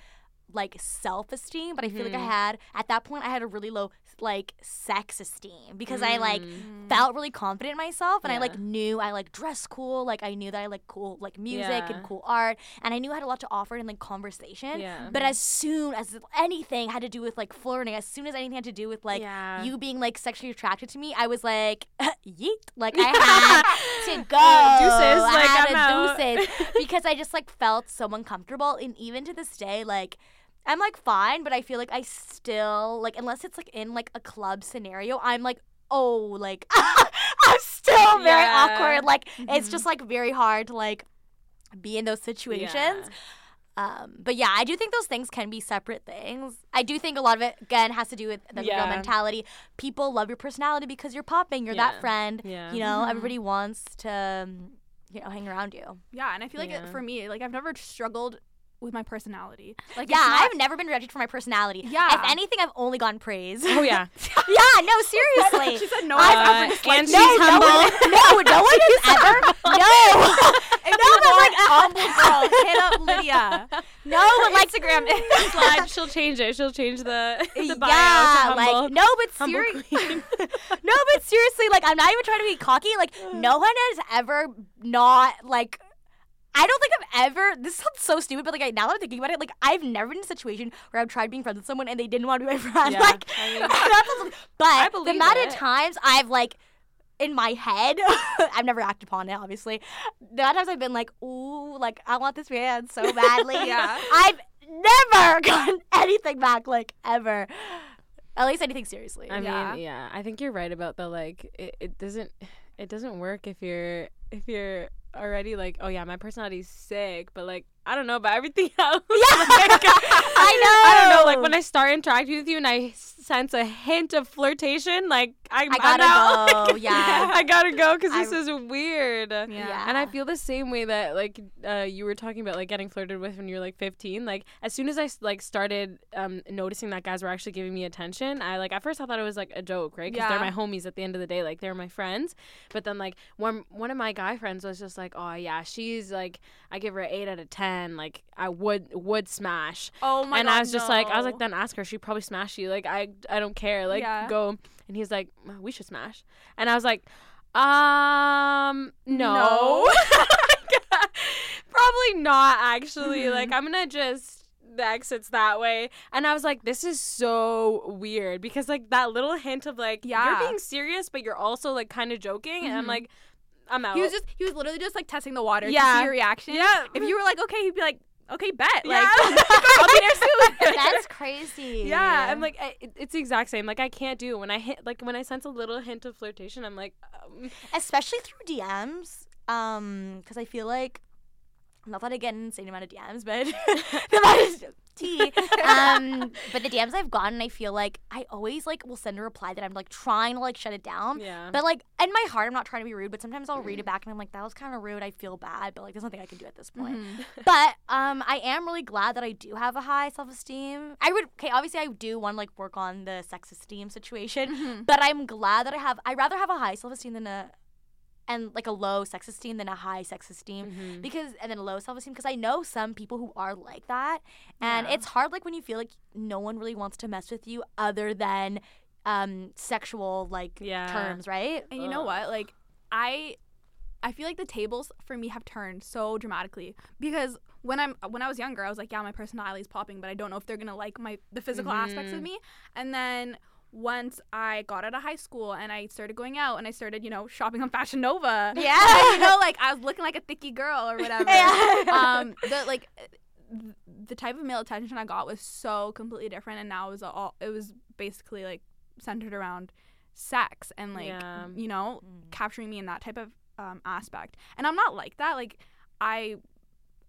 like, self-esteem, but I mm-hmm. feel like I had, at that point, I had a really low, like, sex-esteem because mm-hmm. I, like, felt really confident in myself and yeah. I, like, knew I, like, dressed cool, like, I knew that I like cool, like, music yeah. and cool art, and I knew I had a lot to offer in, like, conversation, yeah. but as soon as anything had to do with, like, flirting, as soon as anything had to do with, like, yeah. you being, like, sexually attracted to me, I was, like, yeet, like, I had to go. Deuces, like, I'm out. Deuces because I just, like, felt so uncomfortable, and even to this day, like, I'm, like, fine, but I feel like I still, like, unless it's, like, in, like, a club scenario, I'm, like, oh, like, I'm still very yeah. awkward. Like, mm-hmm. it's just, like, very hard to, like, be in those situations. Yeah. Um, but yeah, I do think those things can be separate things. I do think a lot of it, again, has to do with the yeah. girl mentality. People love your personality because you're popping. You're yeah. that friend. Yeah. You know, mm-hmm. everybody wants to, you know, hang around you. Yeah, and I feel like yeah. it, for me, like I've never struggled with my personality. Like, yeah, not- I've never been rejected for my personality. Yeah. If anything, I've only gotten praise. Oh, yeah. yeah, no, seriously. She said no one uh, ever disliked me. No, humble. No, no one has ever. No. If no, you but like, humble girl, hit up Lydia. No, but like. Instagram slide, she'll change it. She'll change the, the bio yeah, to humble. Like, no, but seriously. no, but seriously, like, I'm not even trying to be cocky. Like, no one has ever not, like, I don't think I've ever, this sounds so stupid, but, like, I, now that I'm thinking about it, like, I've never been in a situation where I've tried being friends with someone and they didn't want to be my friend. Yeah, like, I mean, but I the amount it. of times I've, like, in my head, I've never acted upon it, obviously. The amount of times I've been like, ooh, like, I want this man so badly. yeah. I've never gotten anything back, like, ever. At least anything seriously. I yeah. mean, yeah. I think you're right about the, like, it, it doesn't, it doesn't work if you're, if you're, already like, oh yeah, my personality's sick, but like I don't know about everything else. Yeah. like, I know. I don't know. Like when I start interacting with you and I sense a hint of flirtation, like I, I gotta I'm out. go. Like, yeah, I gotta go because this is weird. Yeah. yeah. And I feel the same way that like uh, you were talking about like getting flirted with when you were like fifteen. Like as soon as I like started um, noticing that guys were actually giving me attention, I like at first I thought it was like a joke, right? Because yeah. they're my homies at the end of the day. Like they're my friends. But then like one one of my guy friends was just like, oh yeah, she's like I give her an eight out of ten. Like I would would smash. Oh my! And God, I was just no. like, I was like, then ask her. She probably smashed you. Like I, I don't care. Like yeah. go. And he's like, we should smash. And I was like, um, no, no. probably not. Actually, mm-hmm. like I'm gonna just the exits that way. And I was like, this is so weird because like that little hint of like yeah. you're being serious, but you're also like kind of joking. Mm-hmm. And I'm like. I'm out. He was just, he was literally just like testing the water yeah. to see your reaction. Yeah. If you were like, okay, he'd be like, okay, bet. Like, yeah. I'll be there soon. That's crazy. Yeah. I'm like, I, it's the exact same. Like, I can't do when I hit, like, when I sense a little hint of flirtation, I'm like, um. especially through D Ms. Um, because I feel like, not that I get an insane amount of D Ms, but the amount of tea. Um, but the D Ms I've gotten, I feel like I always like will send a reply that I'm like trying to like shut it down. Yeah. But like in my heart, I'm not trying to be rude, but sometimes I'll mm-hmm. read it back and I'm like, that was kind of rude. I feel bad, but like there's nothing I can do at this point. Mm-hmm. But um, I am really glad that I do have a high self-esteem. I would okay, obviously I do want to like work on the sex esteem situation, mm-hmm. but I'm glad that I have. I rather have a high self-esteem than a. And like a low sex esteem than a high sex esteem mm-hmm. because and then a low self esteem because I know some people who are like that and yeah. it's hard like when you feel like no one really wants to mess with you other than um, sexual like yeah. terms, right? And you Ugh. know what? Like I I feel like the tables for me have turned so dramatically because when I'm when I was younger I was like yeah my personality is popping but I don't know if they're gonna like my the physical mm-hmm. aspects of me and then. Once I got out of high school and I started going out and I started, you know, shopping on Fashion Nova. Yeah. I, you know, like I was looking like a thicky girl or whatever. yeah. Um, the, like th- the type of male attention I got was so completely different. And now it was all, it was basically like centered around sex and like, yeah. you know, mm. capturing me in that type of um, aspect. And I'm not like that. Like I,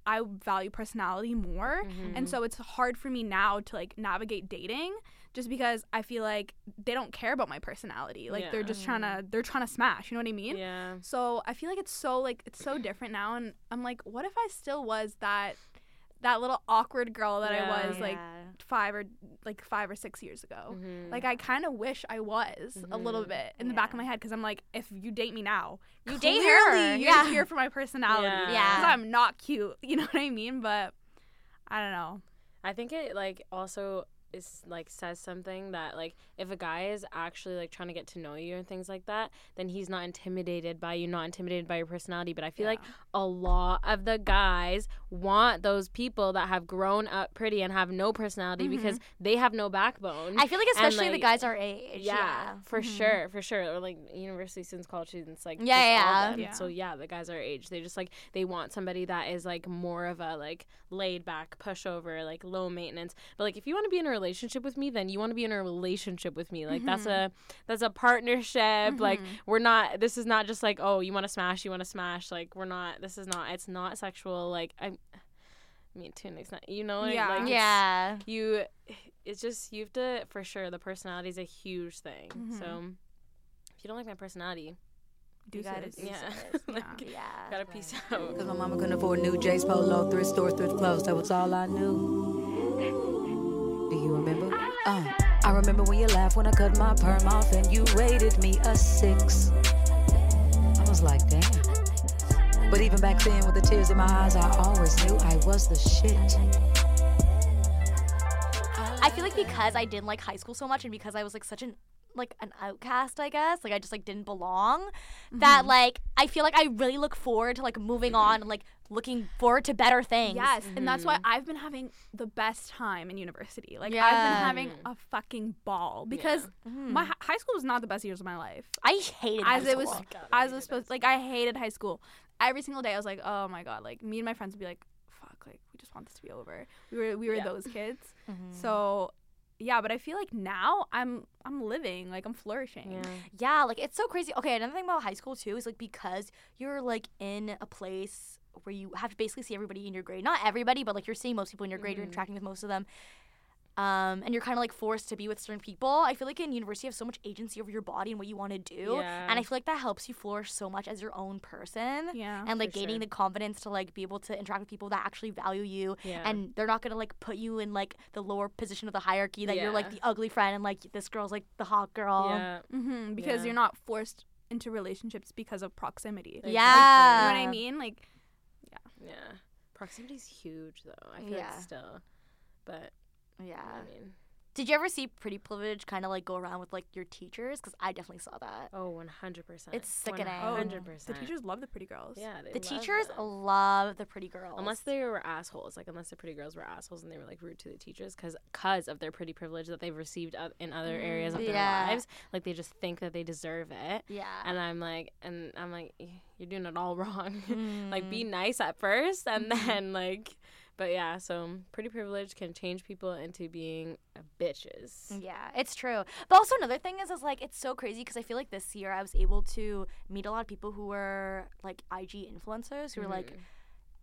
I value personality more. Mm-hmm. And so it's hard for me now to like navigate dating. Just because I feel like they don't care about my personality. Like, yeah. they're just trying to, they're trying to smash. You know what I mean? Yeah. So I feel like it's so, like, it's so different now. And I'm like, what if I still was that, that little awkward girl that yeah, I was, yeah. like, five or, like, five or six years ago? Mm-hmm. Like, I kind of wish I was mm-hmm. a little bit in the yeah. back of my head. Because I'm like, if you date me now, you clearly date her. You're yeah. here for my personality. Yeah. Because I'm not cute. You know what I mean? But I don't know. I think it, like, also... is like says something that like if a guy is actually like trying to get to know you and things like that then he's not intimidated by you not intimidated by your personality but I feel yeah. like a lot of the guys want those people that have grown up pretty and have no personality mm-hmm. because they have no backbone. I feel like especially and, like, the guys our age yeah, yeah. for mm-hmm. sure for sure or like university students college students like yeah yeah, all of them. yeah so yeah the guys our age they just like they want somebody that is like more of a like laid back pushover like low maintenance but like if you want to be in a relationship relationship with me then you want to be in a relationship with me like mm-hmm. that's a that's a partnership mm-hmm. like we're not this is not just like oh you want to smash you want to smash like we're not this is not it's not sexual like I'm me too next time. You know what? Yeah. Like, yeah. It's, you, it's just, you have to, for sure, the personality is a huge thing. Mm-hmm. So if you don't like my personality, do you gotta do yeah. like, yeah. Gotta peace out. Because my mama couldn't afford new J's, Polo, thrift store, thrift clothes. That was all I knew. Do you remember? Uh, I remember when you laughed when I cut my perm off and you rated me a six. I was like, damn. But even back then, with the tears in my eyes, I always knew I was the shit. I feel like because I didn't like high school so much and because I was like such an like an outcast, I guess, like I just like didn't belong, mm-hmm. that like I feel like I really look forward to like moving on and like looking forward to better things. Yes, mm-hmm. and that's why I've been having the best time in university. Like yeah. I've been having a fucking ball because yeah. mm-hmm. my high school was not the best years of my life. I hated high as school. It was, oh, God, as it was supposed, like I hated high school. Every single day I was like, oh my God, like me and my friends would be like, fuck, like we just want this to be over. We were we were yeah. those kids. Mm-hmm. So yeah, but I feel like now I'm I'm living, like I'm flourishing. Yeah. yeah, like it's so crazy. Okay, another thing about high school too is like because you're like in a place where you have to basically see everybody in your grade. Not everybody, but like you're seeing most people in your grade, mm-hmm. you're interacting with most of them. Um, and you're kind of like forced to be with certain people. I feel like in university you have so much agency over your body and what you want to do. Yeah. And I feel like that helps you flourish so much as your own person. Yeah, and like gaining sure. the confidence to like be able to interact with people that actually value you. Yeah. And they're not going to like put you in like the lower position of the hierarchy that yeah. you're like the ugly friend and like this girl's like the hot girl. Yeah. Mm-hmm, because yeah. you're not forced into relationships because of proximity. Like, yeah. Like, you know what I mean? Like, yeah. Yeah. Proximity's huge though. I feel yeah. like still. But. Yeah. I mean, did you ever see pretty privilege kind of like go around with like your teachers? Because I definitely saw that. Oh, one hundred percent. It's sickening. one hundred percent. The teachers love the pretty girls. Yeah, they the love teachers them. Love the pretty girls. Unless they were assholes. Like, unless the pretty girls were assholes and they were like rude to the teachers because cause of their pretty privilege that they've received in other areas of their yeah. lives. Like, they just think that they deserve it. Yeah. And I'm like, and I'm like, you're doing it all wrong. Mm. Like, be nice at first and then like. But yeah, so pretty privilege can change people into being bitches. Yeah, it's true. But also another thing is, is like, it's so crazy because I feel like this year I was able to meet a lot of people who were like I G influencers who mm-hmm. were like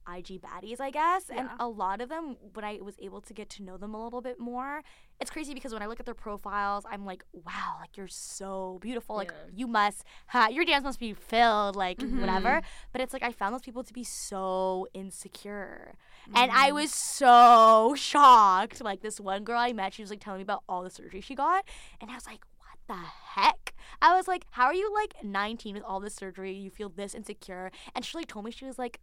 I G baddies, I guess. Yeah. And a lot of them, when I was able to get to know them a little bit more, it's crazy because when I look at their profiles, I'm like, wow, like you're so beautiful. Like yeah. you must, ha, your dance must be filled, like mm-hmm. whatever. But it's like I found those people to be so insecure. Mm-hmm. And I was so shocked. Like this one girl I met, she was like telling me about all the surgery she got. And I was like, the heck? I was like, how are you like nineteen with all this surgery? You feel this insecure? And she like told me she was like,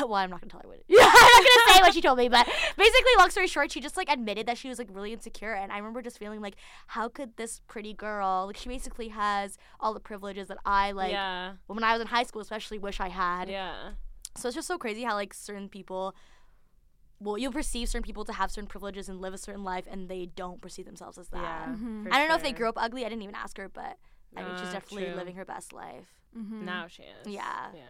well, I'm not going to tell her what it is. I'm not going to say what she told me, but basically, long story short, she just, like, admitted that she was, like, really insecure, and I remember just feeling, like, how could this pretty girl, like, she basically has all the privileges that I, like, yeah. when I was in high school especially, wish I had. Yeah. So it's just so crazy how, like, certain people, well, you'll perceive certain people to have certain privileges and live a certain life, and they don't perceive themselves as that. Yeah, mm-hmm. I don't sure. know if they grew up ugly. I didn't even ask her, but I mean, uh, she's definitely true. Living her best life. Mm-hmm. Now she is. Yeah. yeah.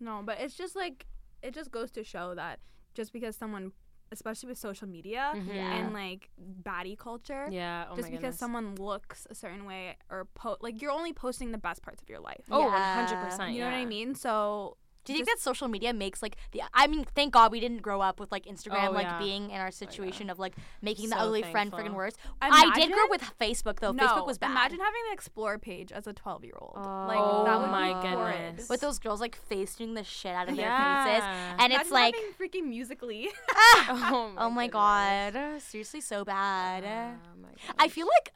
No, but it's just, like, it just goes to show that just because someone, especially with social media mm-hmm. yeah. and like baddie culture, yeah, oh just because goodness. Someone looks a certain way or po- like you're only posting the best parts of your life. Oh, yeah. one hundred percent. You yeah. know what I mean? So do you just, think that social media makes like the? I mean, thank God we didn't grow up with like Instagram, oh, like yeah. being in our situation oh, yeah. of like making so the ugly thankful. Friend friggin' worse. Imagine, I did grow up with Facebook though. No, Facebook was bad. Imagine having an Explore page as a twelve-year-old. Oh, like that would my be goodness. Horrid. With those girls like Facetuning the shit out of yeah. their faces, and imagine it's like freaking Musical.ly. oh my, oh my God, seriously, so bad. Oh my God. I feel like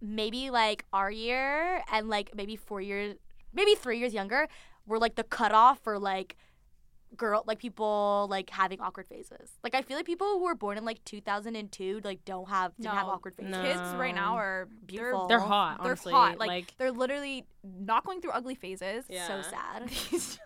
maybe like our year and like maybe four years, maybe three years younger. We're, like, the cutoff for, like, girl, like, people, like, having awkward phases. Like, I feel like people who were born in, like, two thousand two, like, don't have, didn't no. have awkward phases. No. Kids right now are beautiful. They're, they're hot, they're honestly. They're hot. Like, like, they're literally not going through ugly phases. Yeah. So sad. These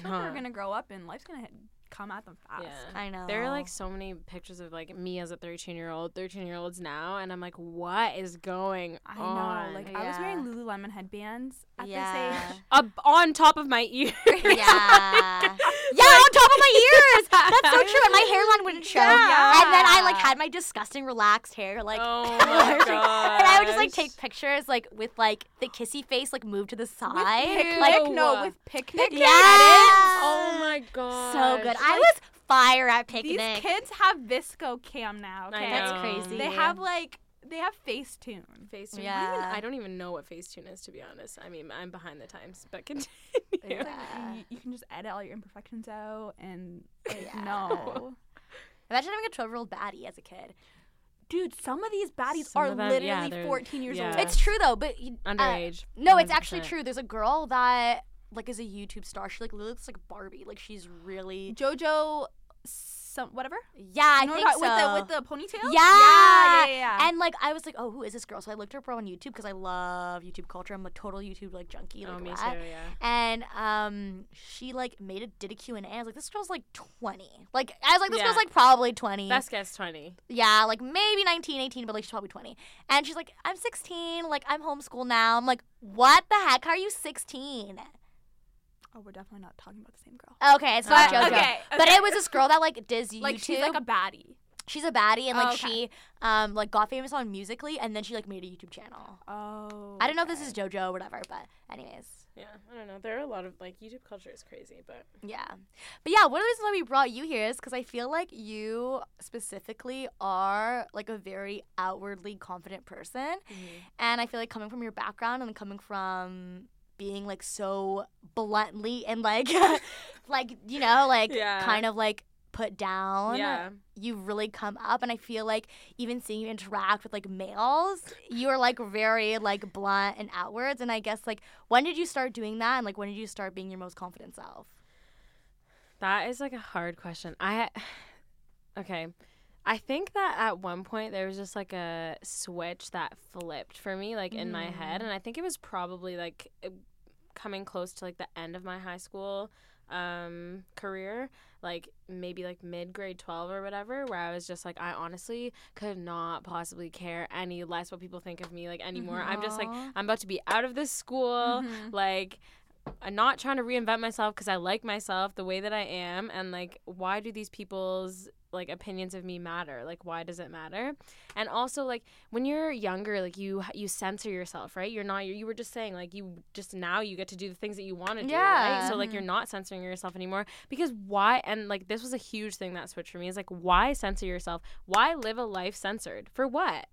children are going to grow up and life's going to come at them fast. Yeah. I know. There are, like, so many pictures of, like, me as a thirteen-year-old, thirteen-year-olds now, and I'm like, what is going I on? I know. Like, yeah. I was wearing Lululemon headbands at yeah. this age. Up on top of my ears. Yeah. yeah, on top of my ears. That's so true. And my hairline wouldn't show. Yeah. And then I, like, had my disgusting relaxed hair. Like, oh, my God. And I would just, like, take pictures, like, with, like, the kissy face, like, moved to the side. With pic- like, no, with picnic. Yeah. Edits. Oh, my God. So good. I like, was fire at picnic. These kids have V S C O cam now. Okay? That's crazy. They have like they have Facetune. Facetune. Yeah. I, even, I don't even know what Facetune is, to be honest. I mean, I'm behind the times, but continue. Yeah. You, you can just edit all your imperfections out, and like, yeah. no. Imagine having a twelve-year-old baddie as a kid. Dude, some of these baddies some are them, literally yeah, fourteen years yeah. old. It's true, though. But uh, underage. No, one hundred percent. It's actually true. There's a girl that, like, is a YouTube star. She, like, looks like Barbie. Like, she's really... JoJo... Some, whatever? Yeah, I no, think no, so. With the, with the ponytail? Yeah. Yeah, yeah, yeah. And, like, I was like, oh, who is this girl? So I looked her up on YouTube because I love YouTube culture. I'm a total YouTube, like, junkie. Like, oh, me that. too, yeah. And um, she, like, made a, did a Q and A. I was like, this girl's, like, twenty. Like, I was like, this yeah. girl's, like, probably twenty. Best guess, twenty. Yeah, like, maybe nineteen, eighteen, but, like, she's probably twenty. And she's like, I'm sixteen. Like, I'm homeschooled now. I'm like, what the heck? How are you sixteen? Oh, we're definitely not talking about the same girl. Okay, it's not uh, JoJo. Okay, okay. But it was this girl that, like, does YouTube. Like, she's, like, a baddie. She's a baddie, and, like, oh, okay. she, um, like, got famous on Musical.ly, and then she, like, made a YouTube channel. Oh. I don't know okay. if this is JoJo or whatever, but anyways. Yeah, I don't know. There are a lot of, like, YouTube culture is crazy, but. Yeah. But, yeah, one of the reasons why we brought you here is because I feel like you specifically are, like, a very outwardly confident person. Mm-hmm. And I feel like coming from your background and coming from... being like so bluntly and like like you know like yeah. kind of like put down yeah. you really come up, and I feel like even seeing you interact with like males, you are like very like blunt and outwards. And I guess like when did you start doing that, and like when did you start being your most confident self? That is like a hard question. I okay I think that at one point there was just, like, a switch that flipped for me, like, mm. in my head. And I think it was probably, like, coming close to, like, the end of my high school um, career, like, maybe, like, mid-grade twelve or whatever, where I was just, like, I honestly could not possibly care any less what people think of me, like, anymore. Mm-hmm. I'm just, like, I'm about to be out of this school, mm-hmm. like... I'm not trying to reinvent myself because I like myself the way that I am, and like why do these people's like opinions of me matter? Like why does it matter? And also like when you're younger, like you you censor yourself, right? You're not you were just saying like you just now you get to do the things that you want to do, yeah. right? So like you're not censoring yourself anymore, because why? And like this was a huge thing that switched for me, is like why censor yourself? Why live a life censored for what?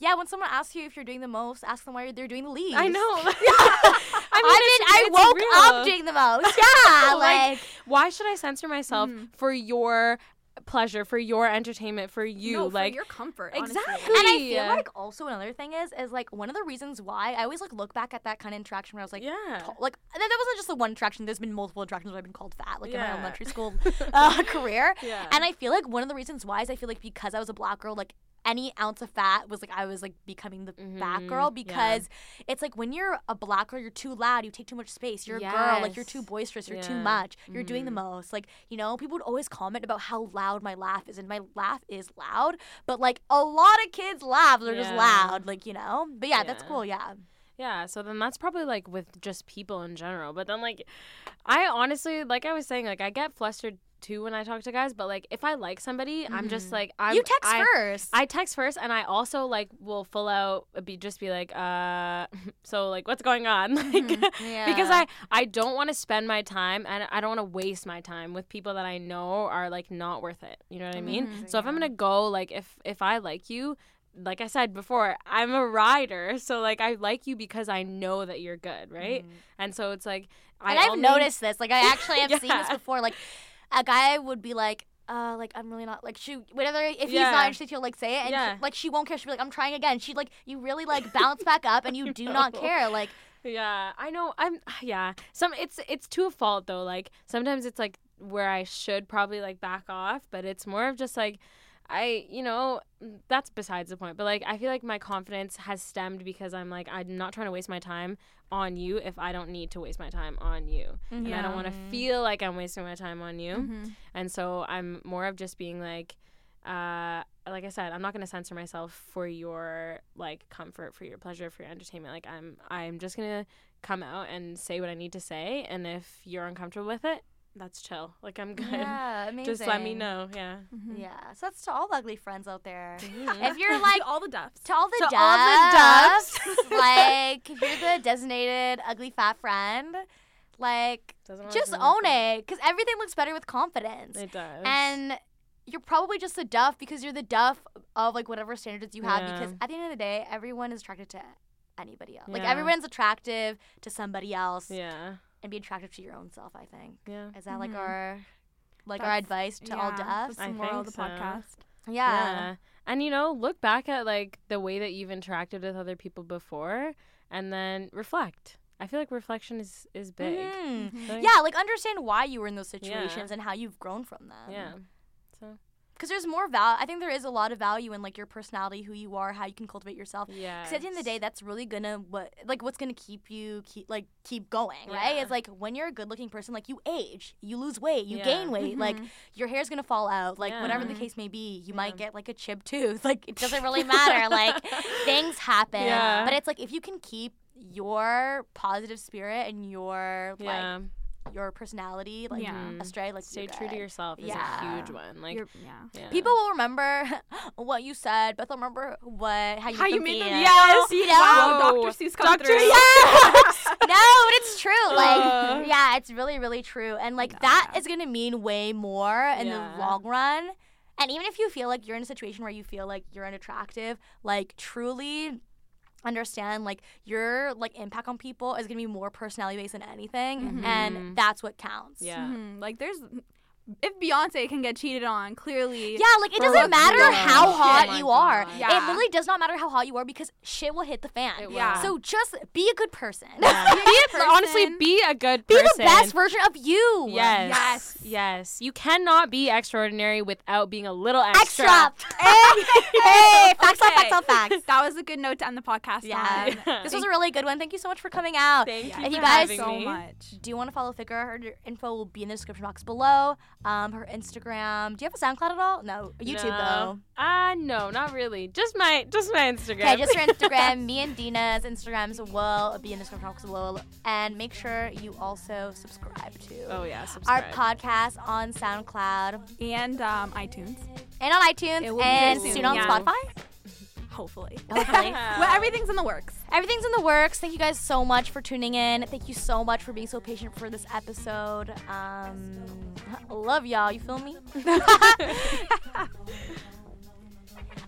Yeah, when someone asks you if you're doing the most, ask them why they're doing the least. I know. Yeah. I mean, I, woke real. up doing the most. Yeah. like, like, why should I censor myself mm. for your pleasure, for your entertainment, for you? No, like, for your comfort. Exactly. Honestly. And I feel like also another thing is, is like one of the reasons why I always like look back at that kind of interaction where I was like, yeah. t- like that, that wasn't just the one interaction. There's been multiple interactions where I've been called fat, like yeah. in my elementary school uh, career. Yeah. And I feel like one of the reasons why is I feel like because I was a black girl, like, any ounce of fat was like I was like becoming the mm-hmm. fat girl, because yeah. it's like when you're a black girl, you're too loud, you take too much space, you're yes. a girl, like you're too boisterous, you're yeah. too much, you're mm-hmm. doing the most, like, you know, people would always comment about how loud my laugh is, and my laugh is loud, but like a lot of kids' laughs are yeah. just loud, like, you know, but yeah, yeah. that's cool. yeah Yeah, so then that's probably, like, with just people in general. But then, like, I honestly, like I was saying, like, I get flustered, too, when I talk to guys. But, like, if I like somebody, mm-hmm. I'm just, like... I'm, you text I, first. I text first, and I also, like, will full out be just be, like, uh... So, like, what's going on? Like, yeah. Because I, I don't want to spend my time, and I don't want to waste my time with people that I know are, like, not worth it. You know what I mean? Mm-hmm. So if I'm going to go, like, if if I like you... Like I said before, I'm a rider, so like I like you because I know that you're good, right? Mm. And so it's like I and I've only... noticed this. Like I actually have yeah. seen this before. Like a guy would be like, uh, like I'm really not like she. Whatever, if yeah. he's not interested, he'll like say it, and yeah. she, like she won't care. She'll be like, I'm trying again. She like you really like bounce back up, and you do no. not care. Like yeah, I know. I'm yeah. Some it's it's to a fault though. Like sometimes it's like where I should probably like back off, but it's more of just like. I, you know, that's besides the point. But, like, I feel like my confidence has stemmed because I'm, like, I'm not trying to waste my time on you if I don't need to waste my time on you. Mm-hmm. And I don't want to feel like I'm wasting my time on you. Mm-hmm. And so I'm more of just being, like, uh, like I said, I'm not going to censor myself for your, like, comfort, for your pleasure, for your entertainment. Like, I'm, I'm just going to come out and say what I need to say. And if you're uncomfortable with it, that's chill. Like, I'm good. Yeah, amazing. Just let me know. Yeah. Mm-hmm. Yeah. So that's to all ugly friends out there. Mm-hmm. If you're like... to all the duffs. To all the to duffs. all the duffs. Like, if you're the designated ugly fat friend... Like, just own it, because everything looks better with confidence. It does. And you're probably just a duff because you're the duff of, like, whatever standards you have. Yeah. Because at the end of the day, everyone is attracted to anybody else. Yeah. Like, everyone's attractive to somebody else. Yeah. And be attractive to your own self, I think. Yeah. Is that, mm-hmm. like, our like that's, our advice to yeah, all duffs? That's the moral of the so. podcast. Yeah. yeah. And, you know, look back at, like, the way that you've interacted with other people before and then reflect. I feel like reflection is, is big. Mm-hmm. Mm-hmm. Like, yeah, like, understand why you were in those situations yeah. and how you've grown from them. Yeah. So... because there's more value. I think there is a lot of value in, like, your personality, who you are, how you can cultivate yourself. Yeah. Because at the end of the day, that's really gonna what like what's gonna keep you keep like keep going, yeah. right? It's like when you're a good-looking person, like, you age, you lose weight, you yeah. gain weight, mm-hmm. like your hair's gonna fall out, like yeah. whatever the case may be, you yeah. might get like a chipped tooth. Like, it doesn't really matter. Like, things happen. Yeah. But it's like if you can keep your positive spirit and your yeah. like. your personality, like, yeah. astray, like, stay true to yourself is yeah. a huge one. Like, yeah. yeah, people will remember what you said, but they'll remember what how you, how you made them. Yes, you know, wow, Doctor Seuss come Doctor through. Yes. No, but it's true. Like, uh. yeah, it's really, really true. And like no, that yeah. is gonna mean way more in yeah. the long run. And even if you feel like you're in a situation where you feel like you're unattractive, like, truly understand, like, your, like, impact on people is gonna be more personality based than anything, mm-hmm. and that's what counts. Yeah, mm-hmm. like, there's if Beyonce can get cheated on, clearly. Yeah, like, it doesn't matter down. how hot yeah. you are. Yeah. It literally does not matter how hot you are, because shit will hit the fan. Yeah. So just be a good person. Yeah. be a person. Honestly, be a good person. Be the best version of you. Yes. Yes. Yes. You cannot be extraordinary without being a little extra. Extra. Hey, hey. Facts okay. on facts on facts. That was a good note to end the podcast yeah. on. Yeah. This was a really good one. Thank you so much for coming out. Thank yeah. you If for you guys so much. do want to follow Fikra, her info will be in the description box below. Um, her Instagram. Do you have a SoundCloud at all? No, YouTube no. though. Uh no, not really. Just my, just my Instagram. Okay, just her Instagram. Me and Dina's Instagrams will be in the description box below, and make sure you also subscribe to. Oh yeah, subscribe. Our podcast on SoundCloud and um, iTunes. And on iTunes it will and soon, soon on yeah. Spotify. Hopefully. Hopefully. Well, everything's in the works. Everything's in the works. Thank you guys so much for tuning in. Thank you so much for being so patient for this episode. Um, love y'all. You feel me?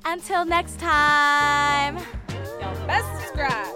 Until next time. Y'all best subscribe.